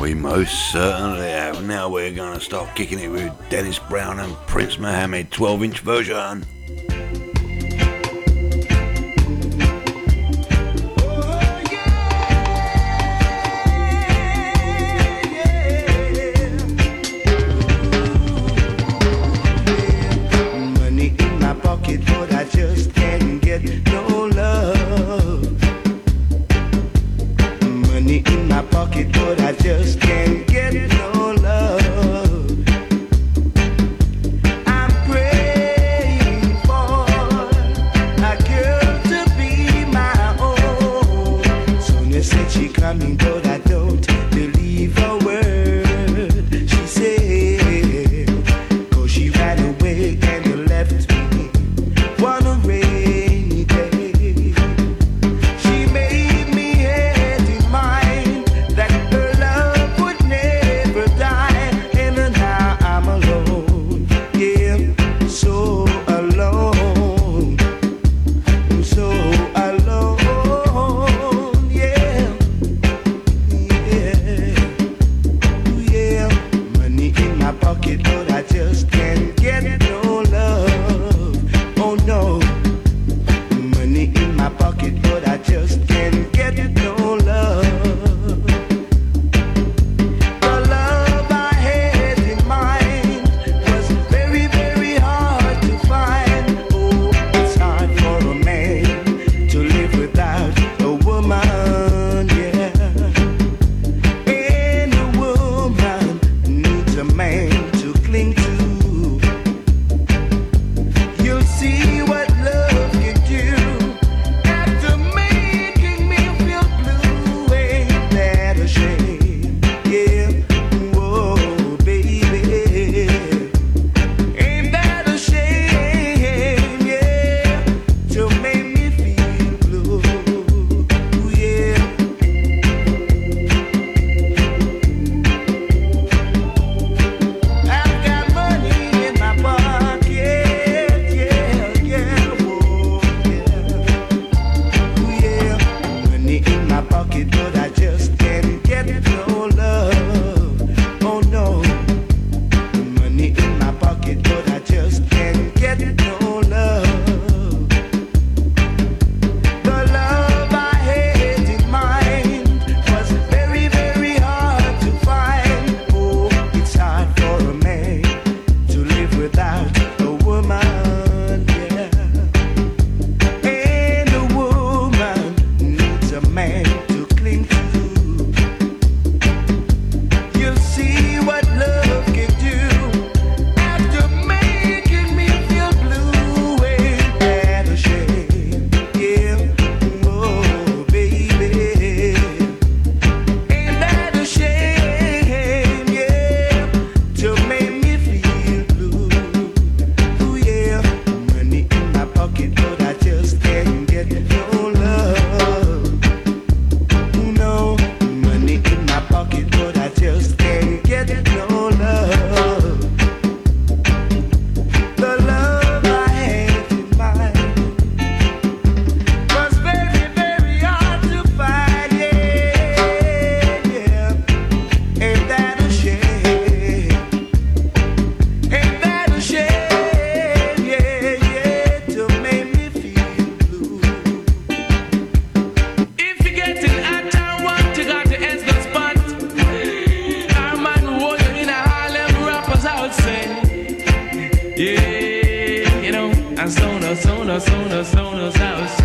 We most certainly have. Now we're going to start kicking it with Dennis Brown and Prince Mohammed, 12-inch version. Money in my pocket, but I just can't get no love. Money in my pocket, but I just can't get no love. I'm praying for a girl to be my own. Sonia said she coming, but I don't believe a word she said, 'cause she ran away and left me on a rainy day. She made Sona's house.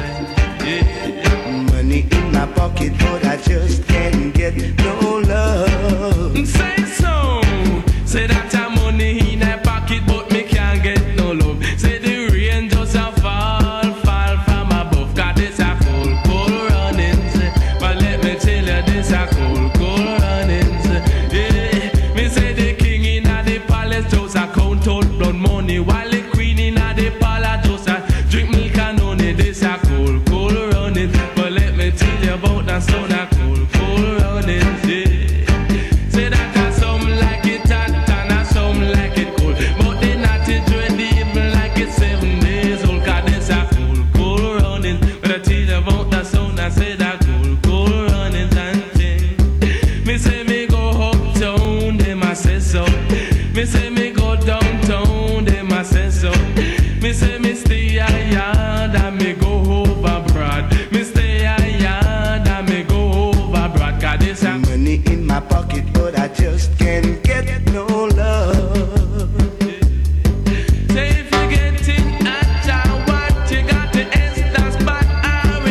Yeah. Money in my pocket, but I just can't get no love. Say so. Say that I money in my pocket, but me can't get no love. Say the rain just a fall from above. Cause this a cold running. But let me tell you, this a cold running. Yeah. Me say the king in the palace just a count out blood money while the queen in the palace. So now cool running, yeah. Say that I some like it hot and I some like it cold, but they not it ready even like it's 7 days old. Cause this a cool running. But I tell you about that sound, I say that cool running and thing. Me say me go uptown, them I say so. Me say me go downtown, them I say so. Me say me stay a yard and me go over broad. Money in my pocket, but I just can't get no love. Say if you get it at your what, you got to ask that spot.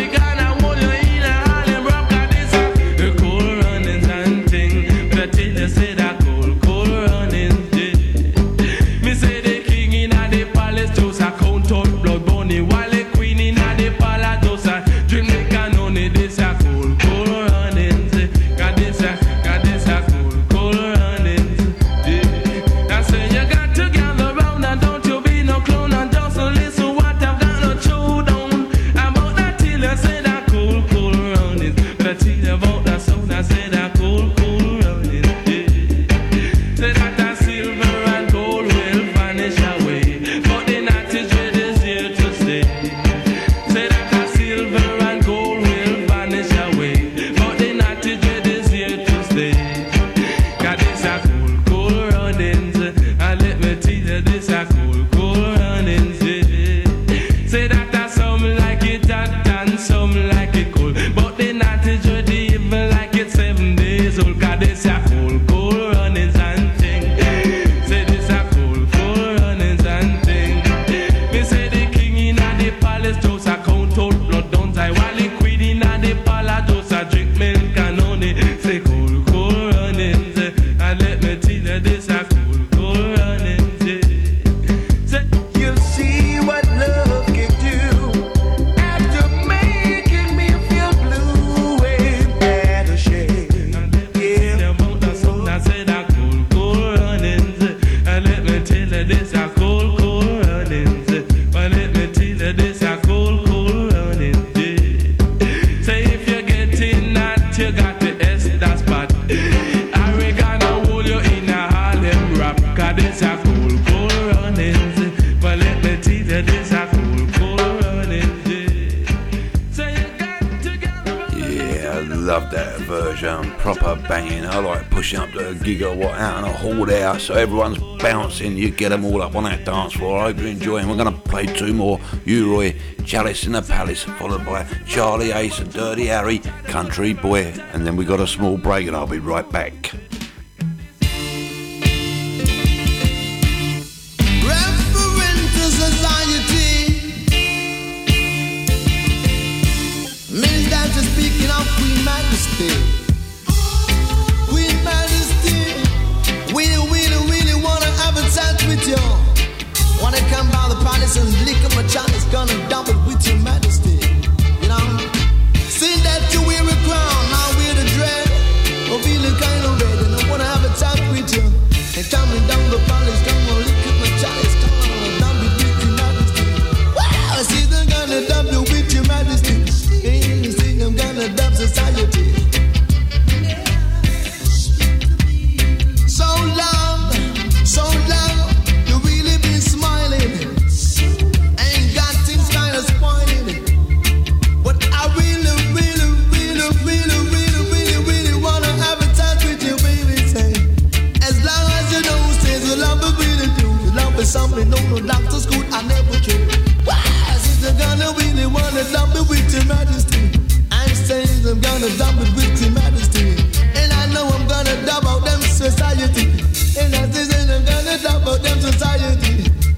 I we gonna hold you in a Harlem rock. Cause this a cool running and thing. But I tell you, say that cool running, yeah. Me say the king in the palace just a count out blood money, while the queen in the palace just a drink the canone. This a cool running. Gigawatt out and a hauled out, so everyone's bouncing. You get them all up on that dance floor. I hope you enjoy them. We're going to play two more. U-Roy, Chalice in the Palace, followed by Charlie Ace and Dirty Harry, Country Boy. And then we got a small break and I'll be right back.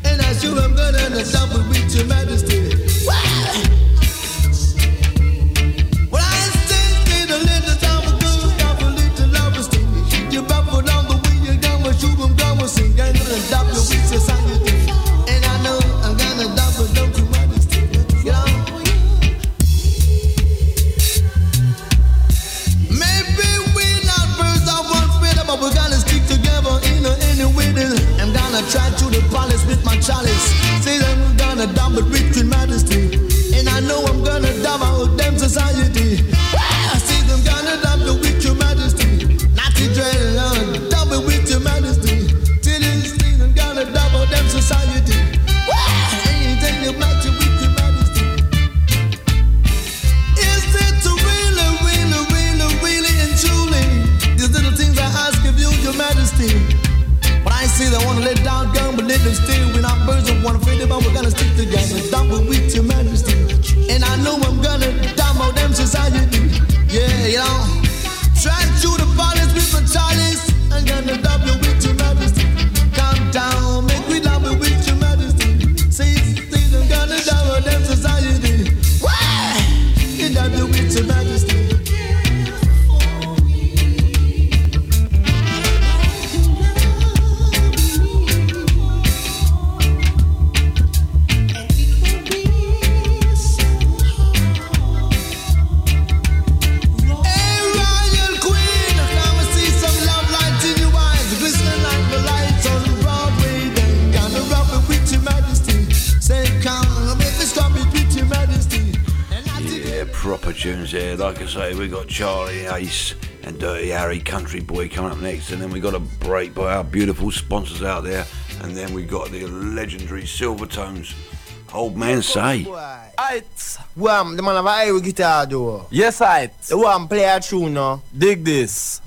And I sure I'm gonna stop it with your majesty. tunes there. Like I say, we got Charlie Ace and Dirty Harry, Country Boy, coming up next, and then we got a break by our beautiful sponsors out there, and then we got the legendary Silvertones, Old Man Say. The man have a Irish guitar though. Yes, the one play a tune now. Dig this.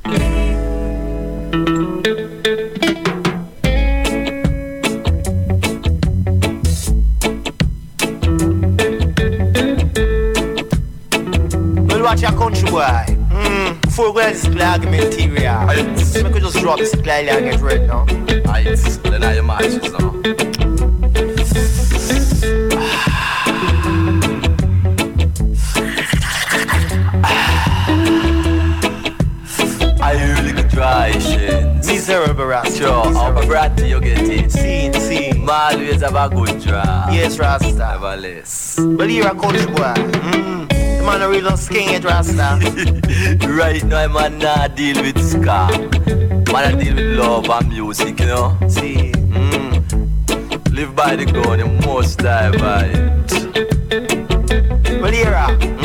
Well, watch your country boy. Full glass argument theory. I could just drop this gladly and get rid now. Then I matches now. Miserable Rasta. Sure, how bratty you get it. See. Man, always have a good try. Yes, Rasta. Nevertheless. But here I come to boy. The man a real skin it, Rasta. Right now, man not deal with ska. Man a deal with love and music, you know. See. Live by the gun, you must die by it. But here I think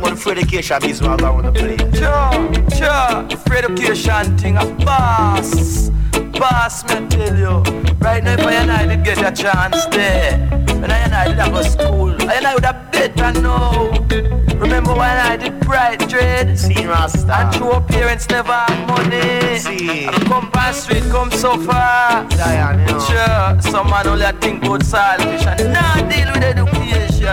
about Freddie Kishan is what I want to play. Sure. Freddie Kishan thing a pass, me tell you. Right now, if I and I did get a chance there, when I and I did have a school, I and I would have better know. Remember when I did bright dread? See, Rasta. And true parents never had money. See. And come by street, come so far. Diane, sure, some man only think about salvation. And not deal with education. A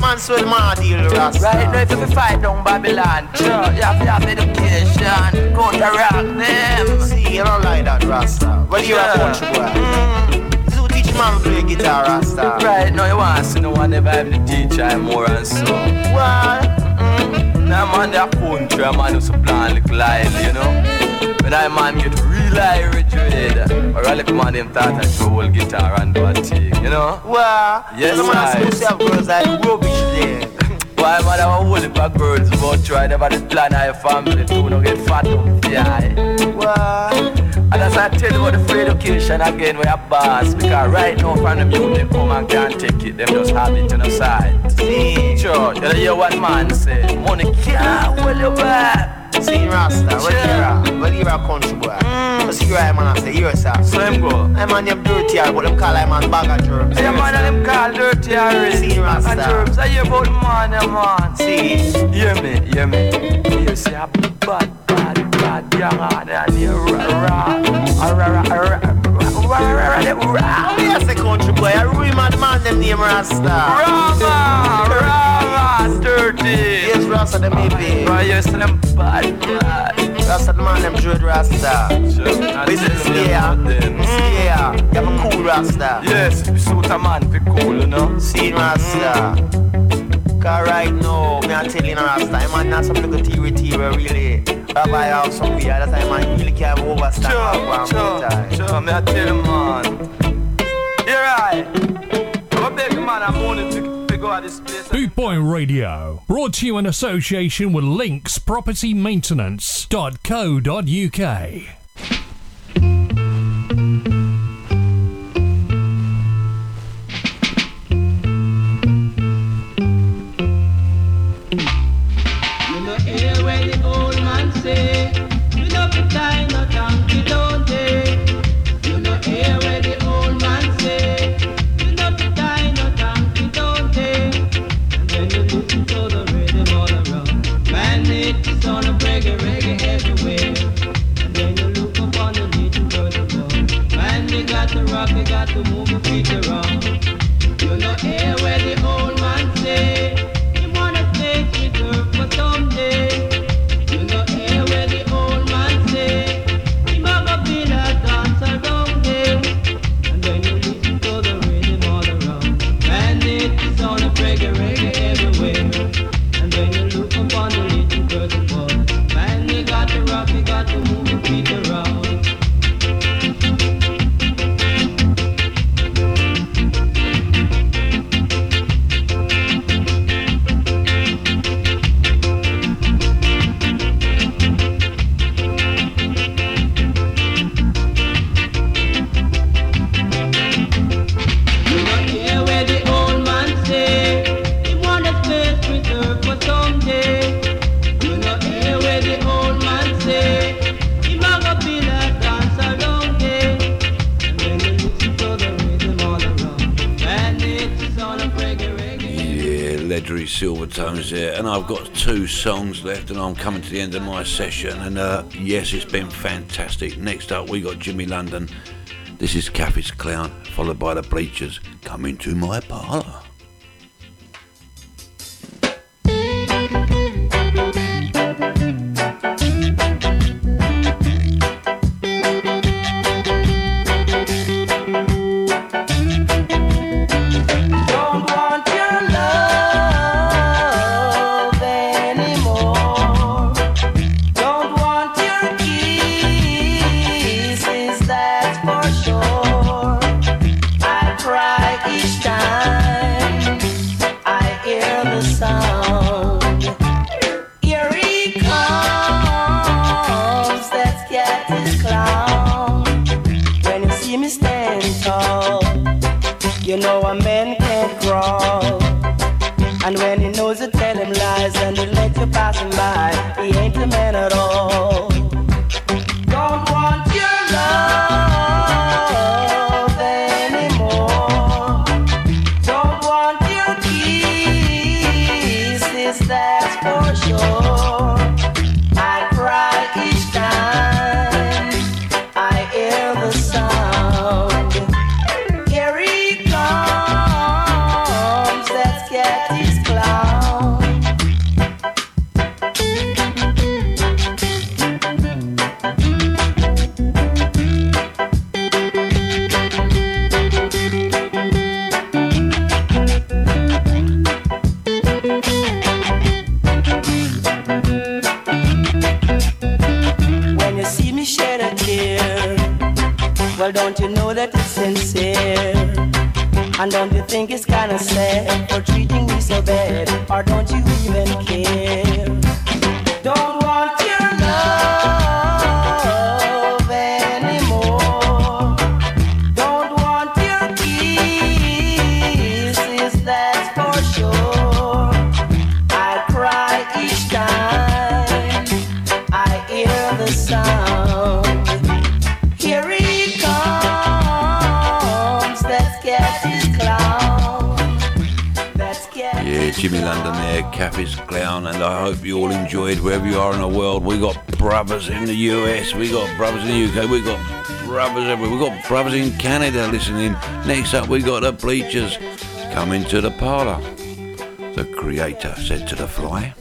man so man deal with Rasta. Right now, if you fight down Babylon, sure, you have to have education. Counteract them. See, you don't like that, Rasta. Well, sure. You are a country boy. This is who teach man play guitar, Rasta. Right now, you want to see no one never have the teacher and more and so. Well, now man, that country, a man who's a plan like lively, you know. When I man get real irritated, or I like man them thought I throw a guitar and do a thing, you know. Well, yes, the man is yourself girls like rubbish there. Why man have a whole heap of girls about try never the plan of your family to no get fat up the eye. Well, and as I tell you about the free education again with a boss, because right now from the music come and can't take it, them just have it on the side. See, sure, you hear what man say, money can't hold you back. See, Rasta, well you're a country boy. See, you're a man after yourself. So him go. A man named Dirty Harry, but them call him man bag of germs. A man them call Dirty Harry. See, Rasta. And germs, I hear about man. See, hear me. You see, I'm bad. Yes, a country boy, I really man them name Rasta. Rama, dirty. Yes, Rasta the baby. Yes, them bad. Rasta the man them dread Rasta. This is yeah. You have a cool Rasta. Yes, you suit a man be cool, you know. See Rasta. Cause right now, me I tell you Rasta, I'm not some little theory really. I have some weird that time and really can't overstand Sure, me I tell you man. You're right. I'm a big man, I'm only to go at this place. Bootboy Radio, brought to you in association with Links Property Maintenance.co.uk. Someday Silvertones there, and I've got two songs left and I'm coming to the end of my session, and yes, it's been fantastic. Next up we got Jimmy London, this is Caffey's Clown, followed by The Bleachers, Come Into My Parlour. Brothers in Canada listening. Next up we got The Bleachers, Come Into The Parlour. The Creator said to the fly.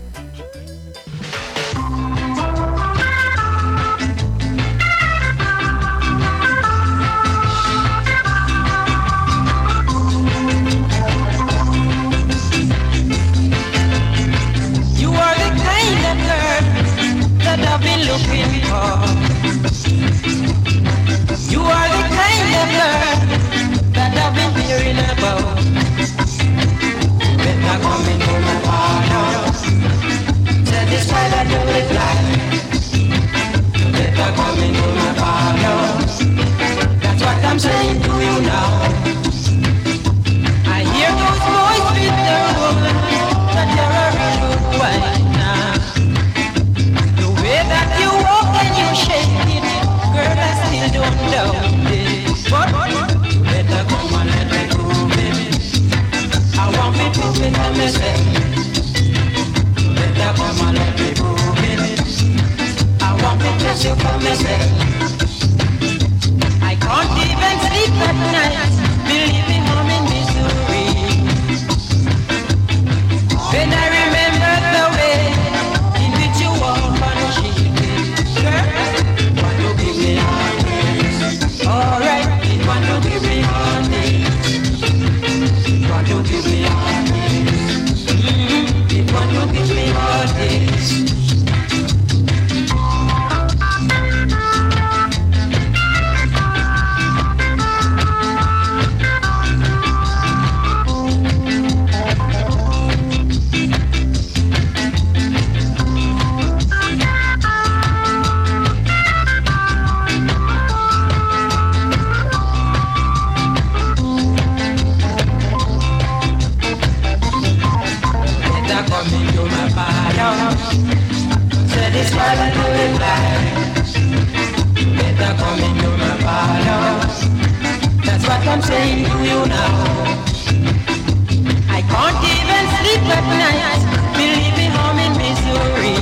I Can't even sleep at night. Me leaving home in Missouri.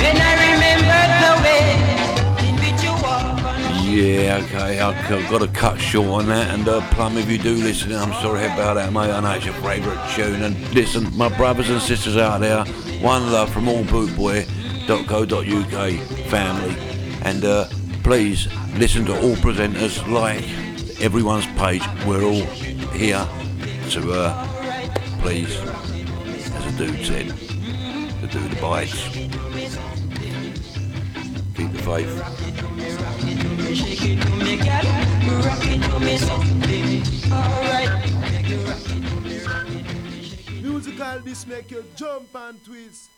When I remember the way in which you walk on. Yeah, okay, I've got to cut short on that. And Plum, if you do listen, I'm sorry about that, mate. I know it's your favourite tune. And listen, my brothers and sisters out there, one love from all bootboy.co.uk family. And please listen to all presenters, like everyone's page. We're all here to please, as a dude said, to do the bites. Keep the faith. Musical beats make you jump and twist.